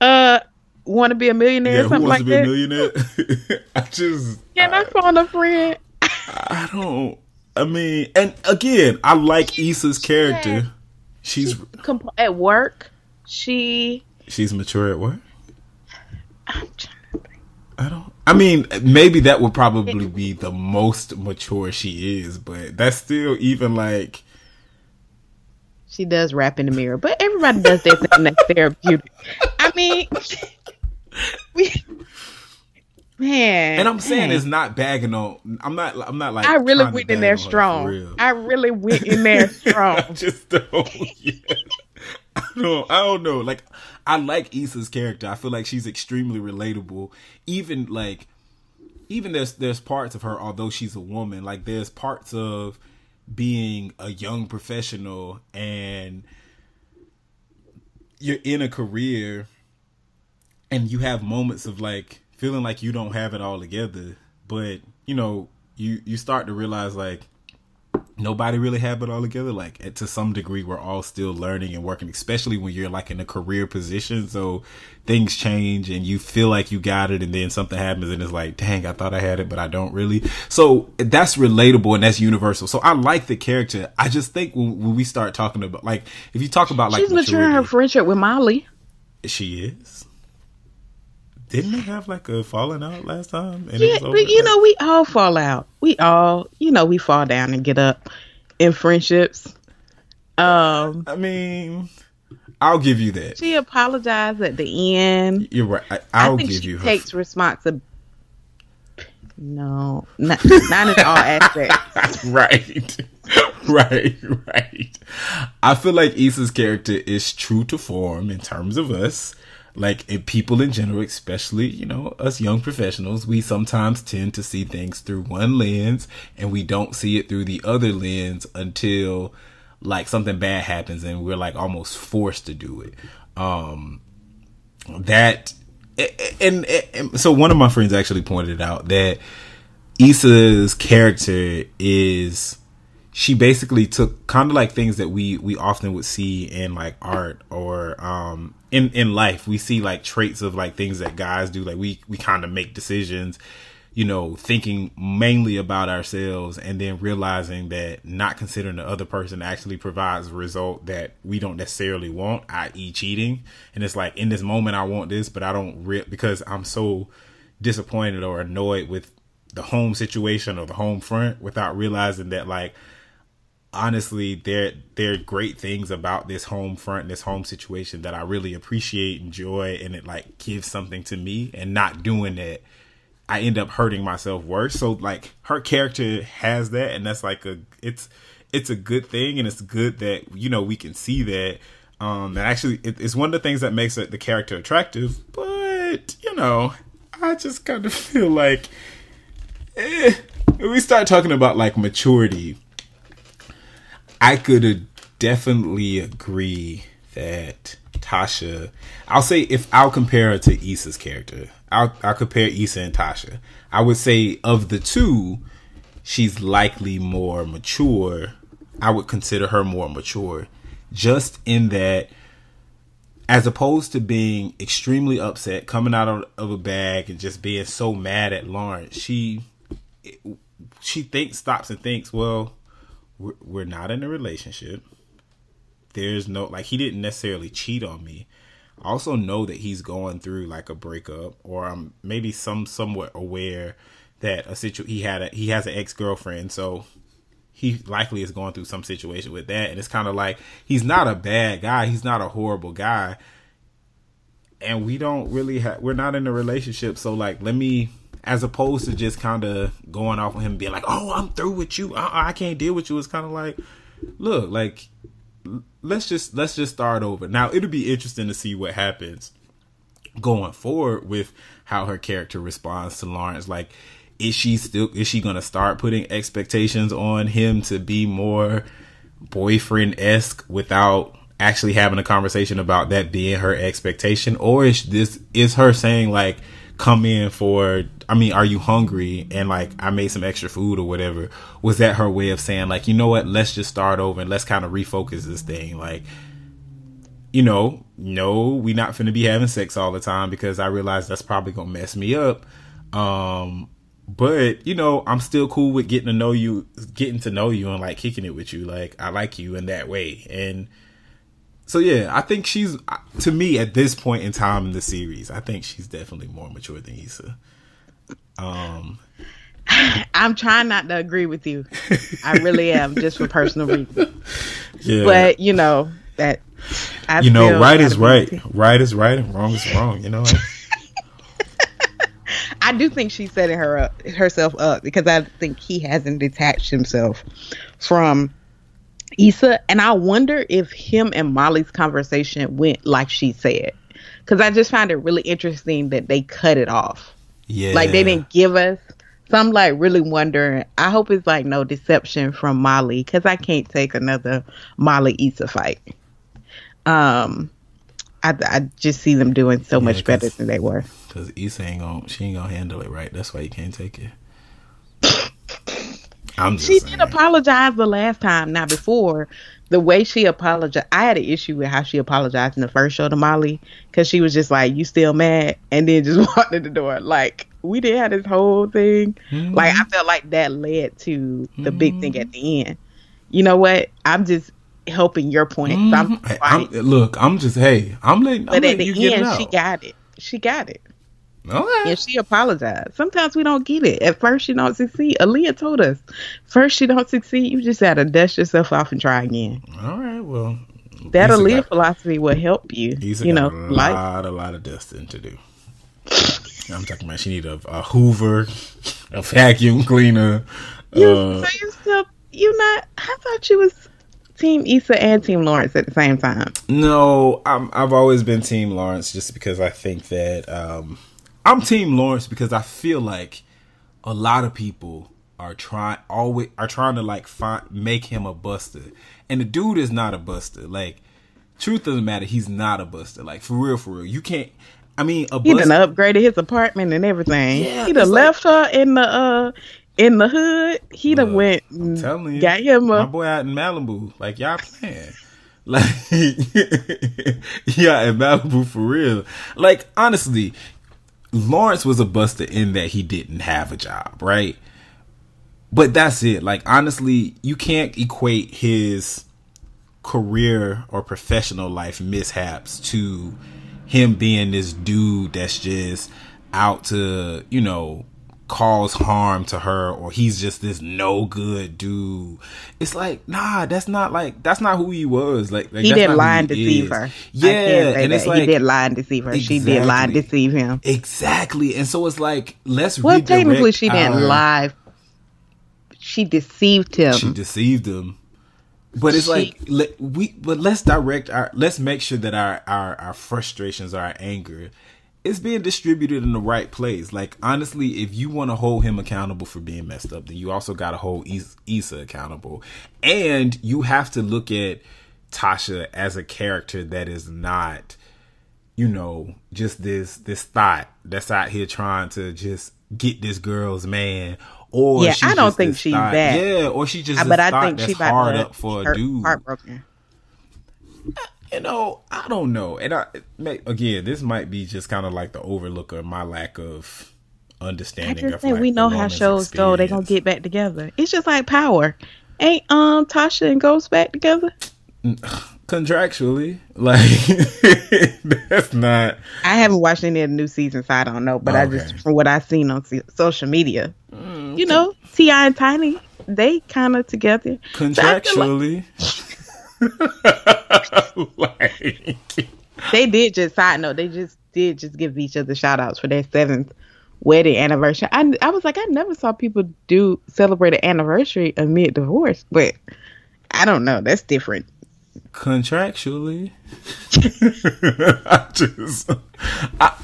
Uh... Want to be a millionaire yeah, or something like that? Yeah, who wants to be a millionaire? I just... Can I, I phone a friend? I don't... I mean... And again, I like she, Issa's character. Yeah. She's... She comp- at work, she... She's mature at work? I'm trying to think. I don't... I mean, maybe that would probably be the most mature she is, but that's still even like... She does rap in the mirror, but everybody does their thing that's therapeutic. I mean... Man, and I'm saying man. It's not bagging on. I'm not. I'm not like. I really went in there strong. I really went in there strong. I just don't. Yeah. I don't. I don't know. Like, I like Issa's character. I feel like she's extremely relatable. Even like, even there's there's parts of her. Although she's a woman, like there's parts of being a young professional and you're in a career. And you have moments of like feeling like you don't have it all together, but you know, you, you start to realize like nobody really have it all together. Like to some degree, we're all still learning and working, especially when you're like in a career position. So things change and you feel like you got it. And then something happens and it's like, dang, I thought I had it, but I don't really. So that's relatable and that's universal. So I like the character. I just think when, when we start talking about like, if you talk about like, she's maturing her friendship with Molly. She is. Didn't they have like a falling out last time? And yeah, but you know, we all fall out. We all, you know, we fall down and get up in friendships. Um, I mean, I'll give you that. She apologized at the end. You're right. I, I'll I think give she you. She takes responsibility. No, not, not in all aspects. Right, right, right. I feel like Issa's character is true to form in terms of us. Like, people in general, especially, you know, us young professionals, we sometimes tend to see things through one lens and we don't see it through the other lens until, like, something bad happens and we're, like, almost forced to do it. Um, that, and, and, and so one of my friends actually pointed out that Issa's character is... She basically took kind of like things that we, we often would see in like art or um in, in life. We see like traits of like things that guys do. Like we, we kind of make decisions, you know, thinking mainly about ourselves and then realizing that not considering the other person actually provides a result that we don't necessarily want, that is cheating. And it's like in this moment, I want this, but I don't re- because I'm so disappointed or annoyed with the home situation or the home front without realizing that like, honestly, there there are great things about this home front and this home situation that I really appreciate, enjoy, and it like gives something to me. And not doing that, I end up hurting myself worse. So like her character has that, and that's like a it's it's a good thing, and it's good that you know we can see that. Um, and actually, it, it's one of the things that makes the character attractive. But you know, I just kind of feel like eh, when we start talking about like maturity. I could definitely agree that Tasha, I'll say if I'll compare her to Issa's character, I'll, I'll compare Issa and Tasha. I would say of the two, she's likely more mature. I would consider her more mature just in that as opposed to being extremely upset, coming out of, of a bag and just being so mad at Lawrence, she, she thinks, stops and thinks, well, we're not in a relationship. There's no, like, he didn't necessarily cheat on me. I also know that he's going through like a breakup, or I'm maybe some somewhat aware that a situ he had a he has an ex girlfriend, so he likely is going through some situation with that. And it's kind of like he's not a bad guy, he's not a horrible guy, and we don't really have we're not in a relationship. So like, let me. As opposed to just kind of going off on him and being like, oh, I'm through with you. I, I can't deal with you. It's kind of like, look, like, let's just let's just start over. Now, it'll be interesting to see what happens going forward with how her character responds to Lawrence. Like, is she still is she gonna start putting expectations on him to be more boyfriend-esque without actually having a conversation about that being her expectation? Or is this is her saying like, come in for, I mean, are you hungry? And like, I made some extra food or whatever. Was that her way of saying like, you know what, let's just start over and let's kind of refocus this thing? Like, you know, no, we not finna be having sex all the time because I realize that's probably gonna mess me up. Um, but you know, I'm still cool with getting to know you, getting to know you and like kicking it with you. Like, I like you in that way. And so, yeah, I think she's, to me, at this point in time in the series, I think she's definitely more mature than Issa. Um, I'm trying not to agree with you. I really am, just for personal reasons. Yeah. But, you know, that... I you know, right is right. Right is right and wrong is wrong, you know? I do think she's setting her up, herself up, because I think he hasn't detached himself from... Issa, and I wonder if him and Molly's conversation went like she said, because I just find it really interesting that they cut it off. Yeah, like they didn't give us. So I'm like really wondering. I hope it's like no deception from Molly, because I can't take another Molly Issa fight. Um, I I just see them doing so yeah, much better than they were. Because Issa ain't gonna she ain't gonna handle it right. That's why you can't take it. She saying. Did apologize the last time. Now, before, the way she apologized, I had an issue with how she apologized in the first show to Molly, because she was just like, you still mad? And then just walked in the door. Like, we did have this whole thing. Mm-hmm. Like, I felt like that led to the mm-hmm. big thing at the end. You know what? I'm just helping your point. Mm-hmm. So I'm, hey, I'm, look, I'm just, hey, I'm letting, but I'm letting you get it out. But at the end, she got it. She got it. Okay. And she apologized. Sometimes we don't get it. At first, you don't succeed. Aaliyah told us, first you don't succeed, you just gotta dust yourself off and try again. All right, well, that Aaliyah got, philosophy will help you. Lisa you know, a life. lot, a lot of dusting to do. I'm talking about she need a, a Hoover, a vacuum cleaner. You, uh, so you still, you not? I thought you was Team Issa and Team Lawrence at the same time. No, I'm, I've always been Team Lawrence, just because I think that. Um, I'm Team Lawrence because I feel like a lot of people are trying always are trying to like find, make him a buster, and the dude is not a buster. Like, truth doesn't matter, he's not a buster. Like, for real, for real, you can't. I mean, a he buster, done upgraded his apartment and everything. Yeah, he done left like, her in the uh in the hood. He done uh, went. I'm telling you, got him a my boy out in Malibu. Like, y'all playing. Like, yeah, in Malibu for real. Like, honestly. Lawrence was a buster in that he didn't have a job, right? But that's it. Like, honestly, you can't equate his career or professional life mishaps to him being this dude that's just out to, you know, cause harm to her, or he's just this no good dude. It's like, nah, that's not like that's not who he was. Like, like he did lie and deceive her. Yeah, and it's like he did lie and deceive her. She did lie and deceive him. Exactly. And so it's like, let's redirect. Well, technically, she didn't lie. She deceived him. She deceived him. But it's like let, we. But let's direct our. Let's make sure that our our our frustrations, our anger. It's being distributed in the right place. Like, honestly, if you want to hold him accountable for being messed up, then you also got to hold Is- Issa accountable. And you have to look at Tasha as a character that is not, you know, just this this thought that's out here trying to just get this girl's man. Or yeah, I don't think she's thought, that. Yeah, or she just but I think that's she hard up for her, a dude. Heartbroken. You know, I don't know. And I, again, this might be just kind of like the overlook or my lack of understanding. I just think like we know how shows go. They're going to get back together. It's just like Power. Ain't um Tasha and Ghost back together? Contractually. Like, that's not... I haven't watched any of the new seasons, so I don't know. But okay. I just, from what I've seen on social media, mm, you know, T I and Tiny, they kind of together. Contractually. So like, they did just side note they just did just give each other shout outs for their seventh wedding anniversary. I, I was like, I never saw people do celebrate an anniversary amid divorce, but I don't know, that's different. Contractually. I just I,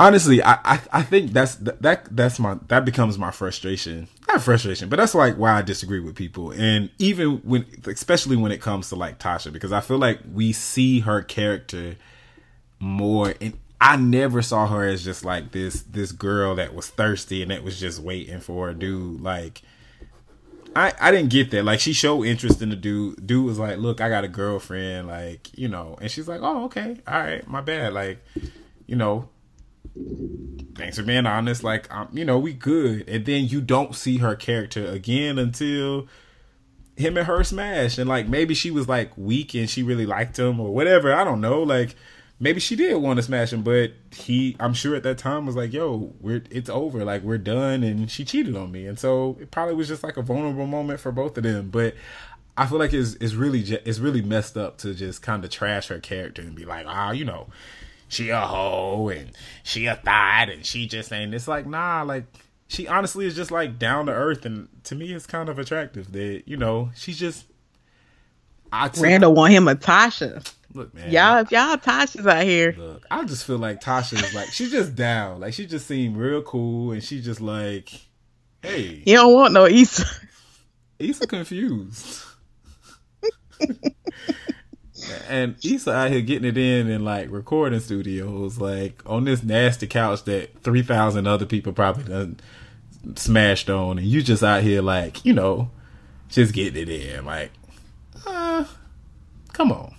honestly, I, I I think that's that that's my that becomes my frustration. Not frustration, but that's like why I disagree with people. And even when, especially when it comes to like Tasha, because I feel like we see her character more, and I never saw her as just like this this girl that was thirsty and that was just waiting for a dude. Like I I didn't get that. Like she showed interest in the dude. Dude was like, "Look, I got a girlfriend." Like, you know, and she's like, "Oh, okay, all right, my bad." Like, you know, thanks for being honest. Like, um, you know, we good. And then you don't see her character again until him and her smash. And like, maybe she was like weak and she really liked him or whatever. I don't know. Like, maybe she did want to smash him, but he, I'm sure at that time was like, "Yo, we're it's over. Like, we're done." And she cheated on me. And so it probably was just like a vulnerable moment for both of them. But I feel like it's it's really it's really messed up to just kind of trash her character and be like, ah, you know, she a hoe and she a thot and she just ain't. It's like, nah, like she honestly is just like down to earth, and to me it's kind of attractive that, you know, she's just I t- Randall want him a Tasha. Look, man, y'all, if y'all Tasha's out here. Look, I just feel like Tasha is like she's just down. Like she just seemed real cool and she just like, hey. You don't want no Issa. Issa confused. And Issa out here getting it in in like recording studios, like on this nasty couch that three thousand other people probably done smashed on, and you just out here like, you know, just getting it in. Like, uh, come on.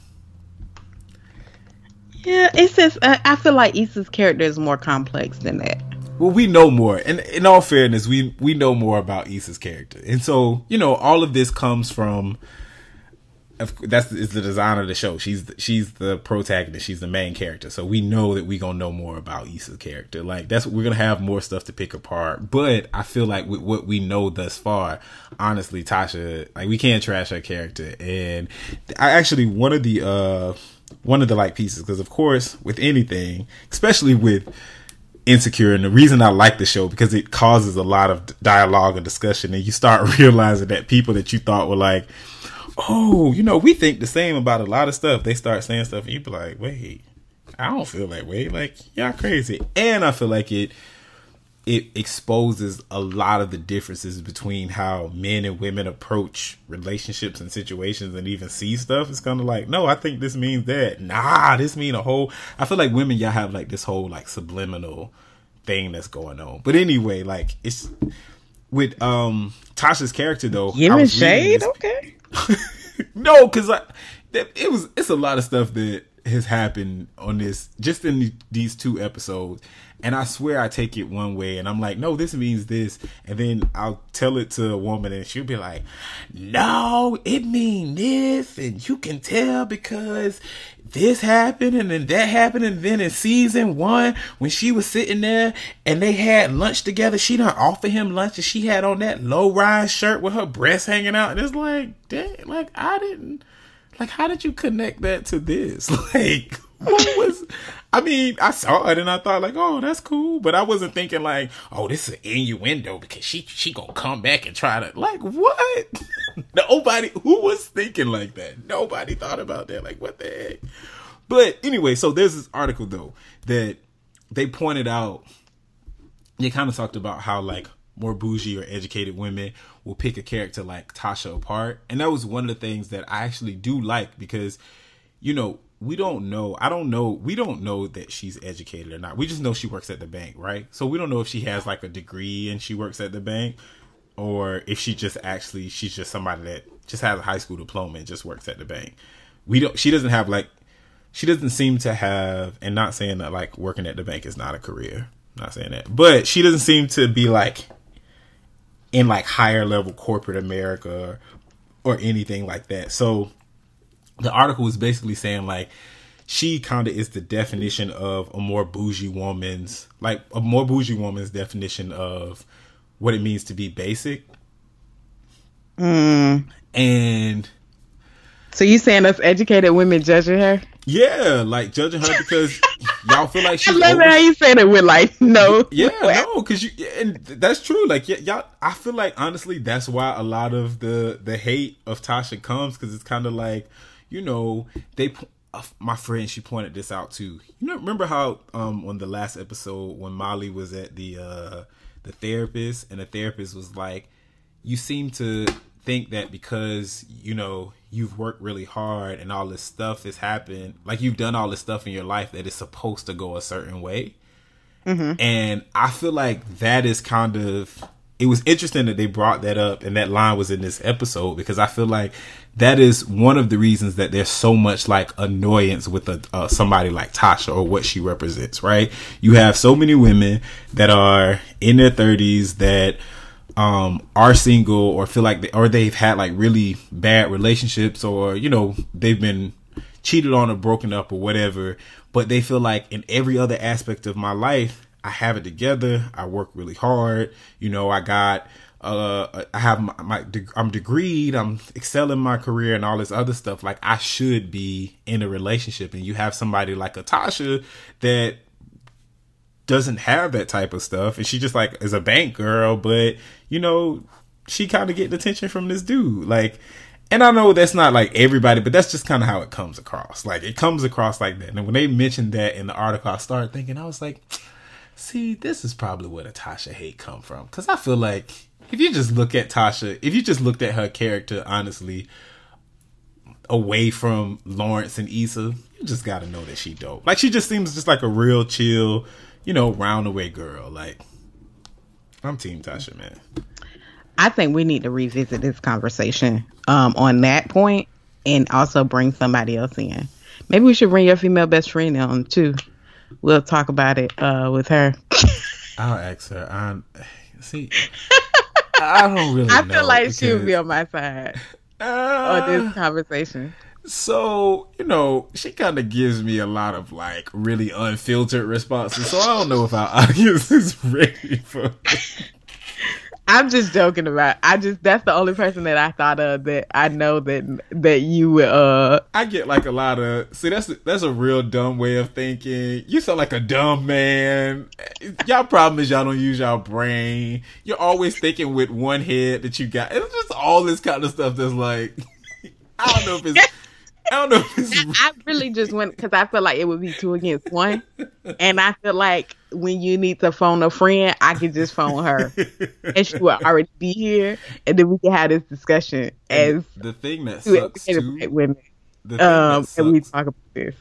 Yeah, it's just uh, I feel like Issa's character is more complex than that. Well, we know more, and in all fairness, we we know more about Issa's character, and so, you know, all of this comes from. Of, that's is the design of the show. She's the, she's the protagonist. She's the main character. So we know that we gonna know more about Issa's character. Like that's we're gonna have more stuff to pick apart. But I feel like with what we know thus far, honestly, Tasha, like we can't trash her character. And I actually one of the uh one of the like pieces, because of course with anything, especially with Insecure, and the reason I like the show because it causes a lot of dialogue and discussion, and you start realizing that people that you thought were like, oh, you know, we think the same about a lot of stuff. They start saying stuff and you be like, wait, I don't feel that way. Like, y'all crazy. And I feel like it it exposes a lot of the differences between how men and women approach relationships and situations and even see stuff. It's kind of like, no, I think this means that. Nah, this mean a whole... I feel like women, y'all have like this whole like subliminal thing that's going on. But anyway, like it's... With um Tasha's character though... You and shade? Okay. No, because I, it was it's a lot of stuff that has happened on this just in the, these two episodes, and I swear I take it one way and I'm like, no, this means this, and then I'll tell it to a woman and she'll be like, no, it means this, and you can tell because this happened and then that happened, and then in season one when she was sitting there and they had lunch together, she done offered him lunch and she had on that low-rise shirt with her breasts hanging out, and it's like, dang, like I didn't Like, how did you connect that to this? Like, what was... I mean, I saw it and I thought, like, oh, that's cool. But I wasn't thinking, like, oh, this is an innuendo because she she gonna come back and try to... Like, what? Nobody... Who was thinking like that? Nobody thought about that. Like, what the heck? But anyway, so there's this article, though, that they pointed out... They kind of talked about how, like, more bougie or educated women will pick a character like Tasha apart. And that was one of the things that I actually do like because, you know, we don't know. I don't know. We don't know that she's educated or not. We just know she works at the bank, right? So we don't know if she has like a degree and she works at the bank, or if she just actually, she's just somebody that just has a high school diploma and just works at the bank. We don't, she doesn't have like, she doesn't seem to have, and not saying that like working at the bank is not a career, I'm not saying that, but she doesn't seem to be like, in like higher level corporate America or, or anything like that. So the article was basically saying like she kind of is the definition of a more bougie woman's like a more bougie woman's definition of what it means to be basic. Mm. And so you saying us educated women judging her? Yeah, like judging her because y'all feel like she's. I love over- how you say that with like no. Yeah, no, because you and that's true. Like y- y'all, I feel like honestly that's why a lot of the the hate of Tasha comes, because it's kind of like, you know, they my friend, she pointed this out too. You know, remember how um, on the last episode when Molly was at the uh, the therapist, and the therapist was like, "You seem to think that because, you know, you've worked really hard and all this stuff has happened, like you've done all this stuff in your life, that it's supposed to go a certain way." Mm-hmm. And I feel like that is kind of, it was interesting that they brought that up and that line was in this episode, because I feel like that is one of the reasons that there's so much like annoyance with a, uh, somebody like Tasha or what she represents, right? You have so many women that are in their thirties that um, are single or feel like, they, or they've had like really bad relationships, or, you know, they've been cheated on or broken up or whatever, but they feel like in every other aspect of my life, I have it together. I work really hard. You know, I got, uh, I have my, my deg- I'm degreed. I'm excelling my career and all this other stuff. Like, I should be in a relationship. And you have somebody like a Tasha that doesn't have that type of stuff. And she just like is a bank girl, but you know, she kind of getting attention from this dude. Like, and I know that's not like everybody, but that's just kind of how it comes across. Like, it comes across like that. And when they mentioned that in the article, I started thinking, I was like, see, this is probably where the Tasha hate come from. Because I feel like if you just look at Tasha, if you just looked at her character, honestly, away from Lawrence and Issa, you just got to know that she dope. Like, she just seems just like a real chill, you know, round-away girl. Like, I'm team Tasha, man. I think we need to revisit this conversation um, on that point, and also bring somebody else in. Maybe we should bring your female best friend on, too. We'll talk about it uh, with her. I'll ask her. I'm, see, I don't really know. I feel know like she would be on my side uh, on this conversation. So, you know, she kind of gives me a lot of, like, really unfiltered responses. So I don't know if our audience is ready for it. I'm just joking about. I just that's the only person that I thought of that I know that that you. Uh, I get like a lot of see. That's that's a real dumb way of thinking. You sound like a dumb man. Y'all problem is y'all don't use y'all brain. You're always thinking with one head that you got. It's just all this kind of stuff that's like, I don't know if it's. I don't know if it's. I really just went because I feel like it would be two against one, and I feel like. When you need to phone a friend, I can just phone her, and she will already be here, and then we can have this discussion. As and the thing that sucks too, women, the thing um, that sucks, and we talk about this.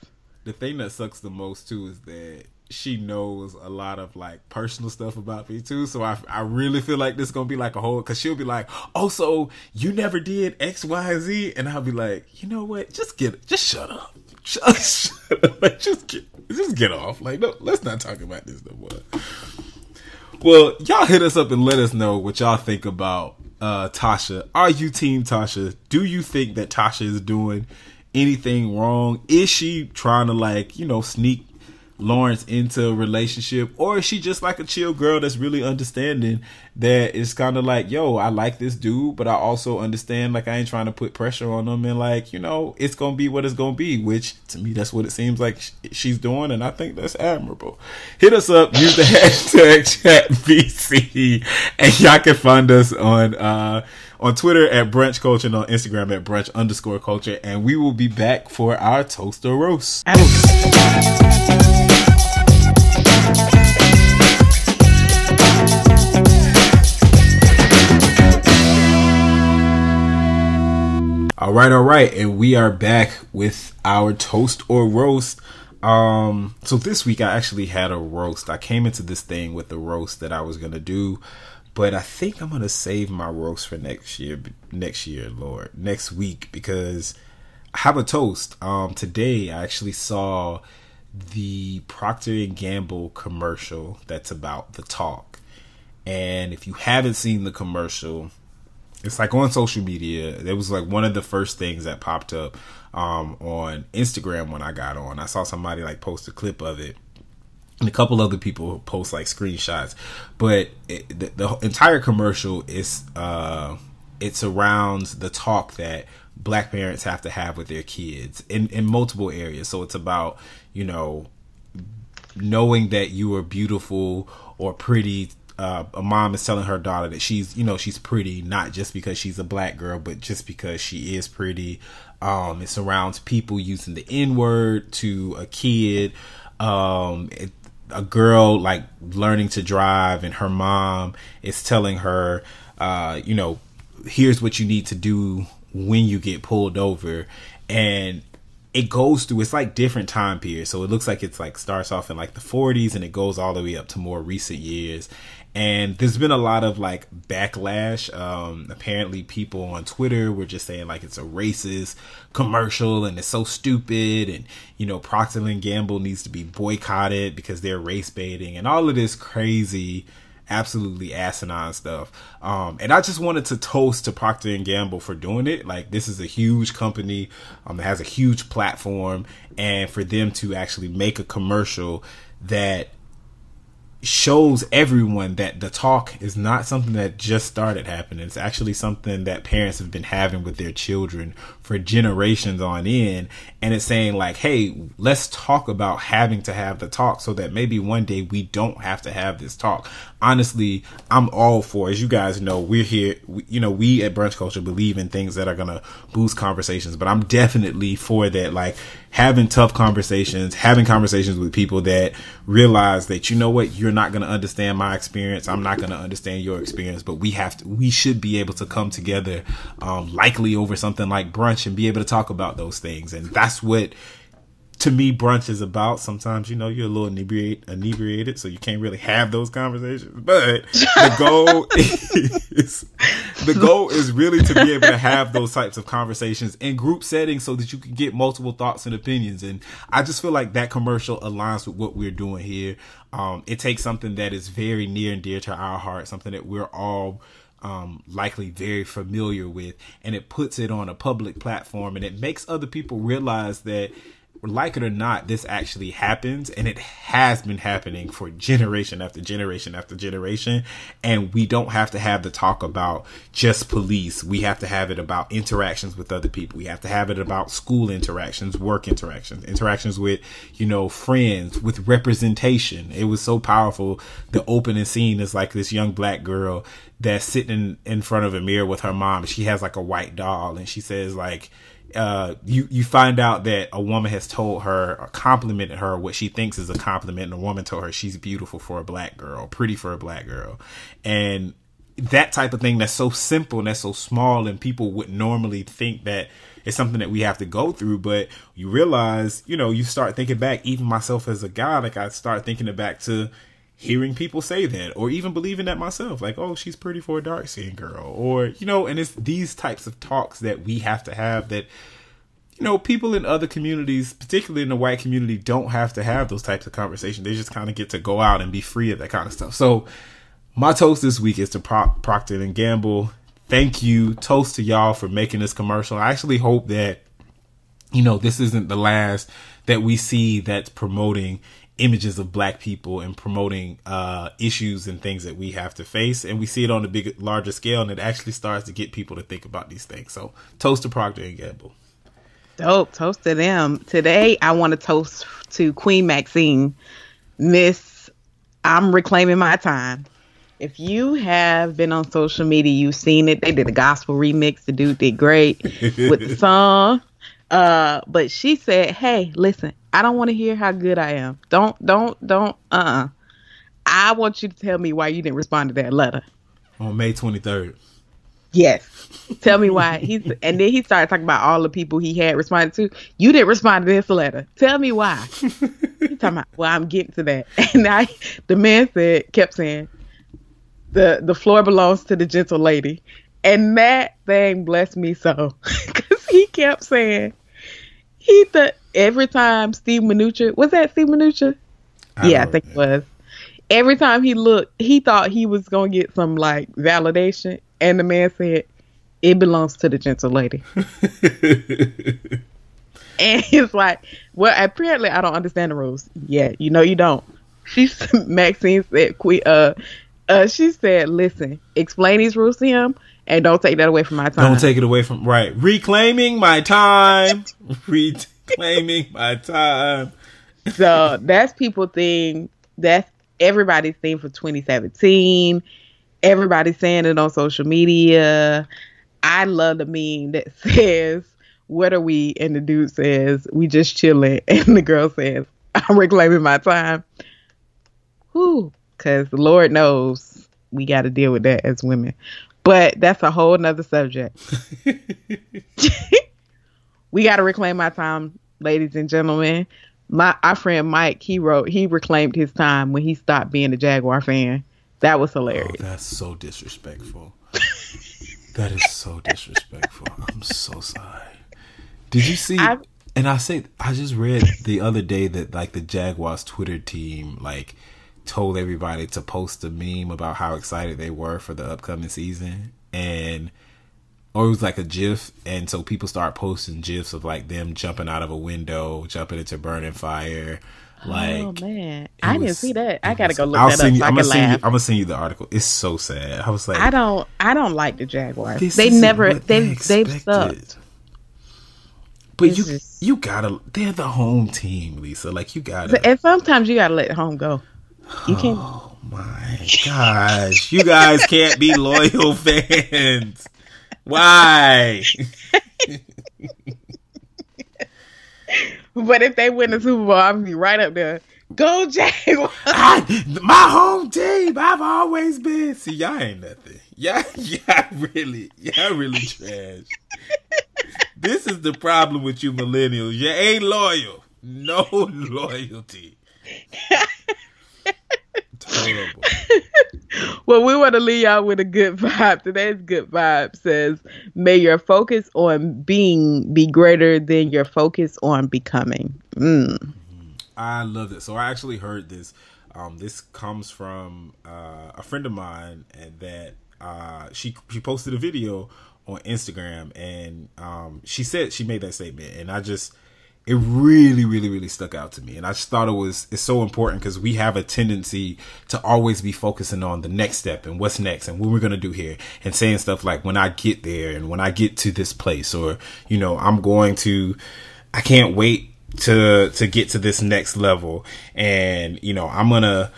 The thing that sucks the most too is that she knows a lot of like personal stuff about me too. So I, I really feel like this is gonna be like a whole, because she'll be like, "Oh, so you never did X, Y, Z," and I'll be like, "You know what? Just get, just shut up." Just, just get, just get off. Like, no, let's not talk about this no more. Well, y'all hit us up and let us know what y'all think about uh, Tasha. Are you team Tasha? Do you think that Tasha is doing anything wrong? Is she trying to, like, you know, sneak Lawrence into a relationship, or is she just like a chill girl that's really understanding that it's kind of like, yo, I like this dude, but I also understand, like, I ain't trying to put pressure on him, and, like, you know, it's gonna be what it's gonna be, which to me that's what it seems like sh- she's doing, and I think that's admirable. Hit us up, use the hashtag chat B C, and y'all can find us on uh on Twitter at Brunch Culture and on Instagram at Brunch underscore Culture, and we will be back for our Toast or Roast. All right, all right, and we are back with our Toast or Roast. Um, so this week I actually had a roast. I came into this thing with a roast that I was going to do, but I think I'm going to save my roast for next year, next year, Lord, next week, because I have a toast. Um, today I actually saw the Procter and Gamble commercial that's about the talk. And if you haven't seen the commercial, it's like on social media. It was like one of the first things that popped up um, on Instagram when I got on. I saw somebody like post a clip of it, and a couple other people post like screenshots. But it, the, the entire commercial is uh, it surrounds the talk that Black parents have to have with their kids in, in multiple areas. So it's about, you know, knowing that you are beautiful or pretty. Uh, a mom is telling her daughter that she's, you know, she's pretty, not just because she's a Black girl, but just because she is pretty. Um, it surrounds people using the N-word to a kid. Um, it, a girl like learning to drive, and her mom is telling her, uh, you know, here's what you need to do when you get pulled over. And it goes through, it's like different time periods. So it looks like it's like starts off in like the forties and it goes all the way up to more recent years. And there's been a lot of like backlash. Um, apparently people on Twitter were just saying like it's a racist commercial and it's so stupid. And, you know, Procter and Gamble needs to be boycotted because they're race baiting and all of this crazy, absolutely asinine stuff. Um, and I just wanted to toast to Procter and Gamble for doing it. Like, this is a huge company um, that has a huge platform, and for them to actually make a commercial that shows everyone that the talk is not something that just started happening. It's actually something that parents have been having with their children for generations on end. And it's saying like, hey, let's talk about having to have the talk so that maybe one day we don't have to have this talk. Honestly, I'm all for, as you guys know, we're here, we, you know, we at Brunch Culture believe in things that are going to boost conversations, but I'm definitely for that. Like having tough conversations, having conversations with people that realize that, you know what, you're not going to understand my experience. I'm not going to understand your experience, but we have to, we should be able to come together, um, likely over something like brunch, and be able to talk about those things. And that's what, to me, brunch is about. Sometimes, you know, you're a little inebriate, inebriated, so you can't really have those conversations. But the goal is the goal is really to be able to have those types of conversations in group settings so that you can get multiple thoughts and opinions. And I just feel like that commercial aligns with what we're doing here. Um, it takes something that is very near and dear to our heart, something that we're all Um, likely very familiar with, and it puts it on a public platform, and it makes other people realize that, like it or not, this actually happens, and it has been happening for generation after generation after generation. And we don't have to have the talk about just police. We have to have it about interactions with other people. We have to have it about school interactions, work interactions, interactions with, you know, friends, with representation. It was so powerful. The opening scene is like this young black girl that's sitting in front of a mirror with her mom. She has like a white doll, and she says like, Uh, you, you find out that a woman has told her or complimented her what she thinks is a compliment, and a woman told her she's beautiful for a black girl, pretty for a black girl. And that type of thing that's so simple and that's so small, and people would normally think that it's something that we have to go through. But you realize, you know, you start thinking back, even myself as a guy, like I start thinking back to hearing people say that, or even believing that myself, like, oh, she's pretty for a dark skinned girl, or, you know, and it's these types of talks that we have to have that, you know, people in other communities, particularly in the white community, don't have to have those types of conversations. They just kind of get to go out and be free of that kind of stuff. So my toast this week is to Pro- Procter and Gamble. Thank you. Toast to y'all for making this commercial. I actually hope that, you know, this isn't the last that we see that's promoting images of black people and promoting uh, issues and things that we have to face. And we see it on a big, larger scale, and it actually starts to get people to think about these things. So toast to Procter and Gamble. Dope. Toast to them. Today, I want to toast to Queen Maxine. Miss, I'm reclaiming my time. If you have been on social media, you've seen it. They did a gospel remix. The dude did great with the song. Uh, but she said, hey, listen, I don't want to hear how good I am. Don't, don't, don't, uh-uh. I want you to tell me why you didn't respond to that letter. On May twenty-third. Yes. Tell me why. He's, and then he started talking about all the people he had responded to. You didn't respond to this letter. Tell me why. He's talking about, well, I'm getting to that. And I, the man said, kept saying, the, the floor belongs to the gentle lady. And that thing blessed me so. Because he kept saying, he thought every time Steve Mnuchin, was that Steve Mnuchin? I yeah, I think that. It was. Every time he looked, he thought he was going to get some like validation. And the man said, it belongs to the gentle lady. And it's like, well, apparently I don't understand the rules. Yeah, you know you don't. She, Maxine said, uh, uh, she said, listen, explain these rules to him. And don't take that away from my time. Don't take it away from, right. Reclaiming my time. Reclaiming my time. So that's people thing. That's everybody's thing for twenty seventeen. Everybody's saying it on social media. I love the meme that says, what are we? And the dude says, we just chilling. And the girl says, I'm reclaiming my time. Whew. Because the Lord knows we got to deal with that as women. But that's a whole nother subject. We got to reclaim my time, ladies and gentlemen. My Our friend Mike, he wrote, he reclaimed his time when he stopped being a Jaguar fan. That was hilarious. Oh, that's so disrespectful. That is so disrespectful. I'm so sorry. Did you see? I've, and I say, I just read the other day that like the Jaguars Twitter team like told everybody to post a meme about how excited they were for the upcoming season, and or it was like a GIF, and so people start posting GIFs of like them jumping out of a window, jumping into burning fire. Like, oh man, I was, didn't see that. I gotta was, go look I'll that up. You, so I'm, I can gonna laugh. You, I'm gonna send you the article. It's so sad. I was like, I don't, I don't like the Jaguars. They never, they, they they've sucked. But it's you, just, you gotta. They're the home team, Lisa. Like you gotta. And sometimes you gotta let home go. You can't. Oh my gosh, you guys can't be loyal fans. Why? But if they win the Super Bowl, I'm gonna be right up there. Go Jaguars! I, my home team. I've always been. See, y'all ain't nothing. Y'all, y'all really, y'all really trash. This is the problem with you millennials. You ain't loyal. No loyalty. Terrible. Well, we want to leave y'all with a good vibe. Today's good vibe says, may your focus on being be greater than your focus on becoming. Mm. I love it. So I actually heard this. Um, this comes from uh, a friend of mine, and that uh, she she posted a video on Instagram, and um, she said she made that statement, and I just it really, really, really stuck out to me. And I just thought it was, it's so important because we have a tendency to always be focusing on the next step and what's next and what we're going to do here, and saying stuff like, when I get there and when I get to this place, or, you know, I'm going to, I can't wait to, to get to this next level. And, you know, I'm going to,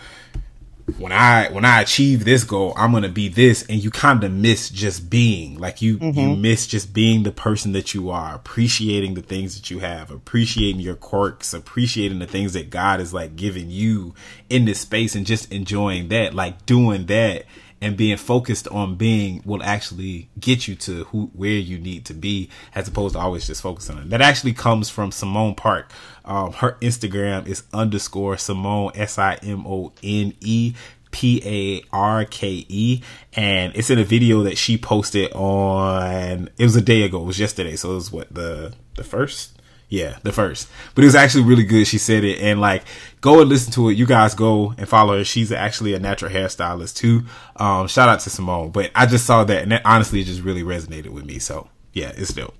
when I, when I achieve this goal, I'm going to be this. And you kind of miss just being like you, mm-hmm. you miss just being the person that you are, appreciating the things that you have, appreciating your quirks, appreciating the things that God is like giving you in this space, and just enjoying that, like doing that and being focused on being will actually get you to who, where you need to be, as opposed to always just focusing on it. That actually comes from Simone Park. Um, her Instagram is underscore Simone, S I M O N E P A R K E, and it's in a video that she posted on, it was a day ago, it was yesterday, so it was what, the the first? Yeah, the first. But it was actually really good. She said it, and like, go and listen to it. You guys go and follow her. She's actually a natural hairstylist too. Um, shout out to Simone. But I just saw that, and that honestly, it just really resonated with me. So yeah, it's dope.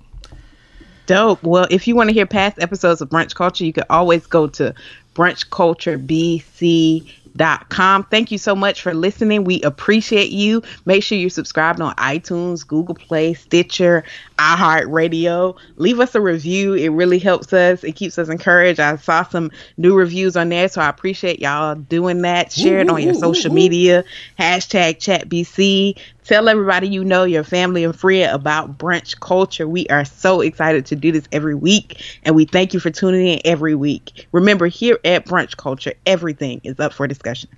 Dope. Well, if you want to hear past episodes of Brunch Culture, you can always go to brunch culture b c dot com. Thank you so much for listening. We appreciate you. Make sure you're subscribed on iTunes, Google Play, Stitcher, iHeartRadio. Leave us a review. It really helps us. It keeps us encouraged. I saw some new reviews on there, so I appreciate y'all doing that. Share it on your social media. Hashtag ChatBC. Tell everybody you know, your family and friend, about Brunch Culture. We are so excited to do this every week, and we thank you for tuning in every week. Remember, here at Brunch Culture, everything is up for discussion.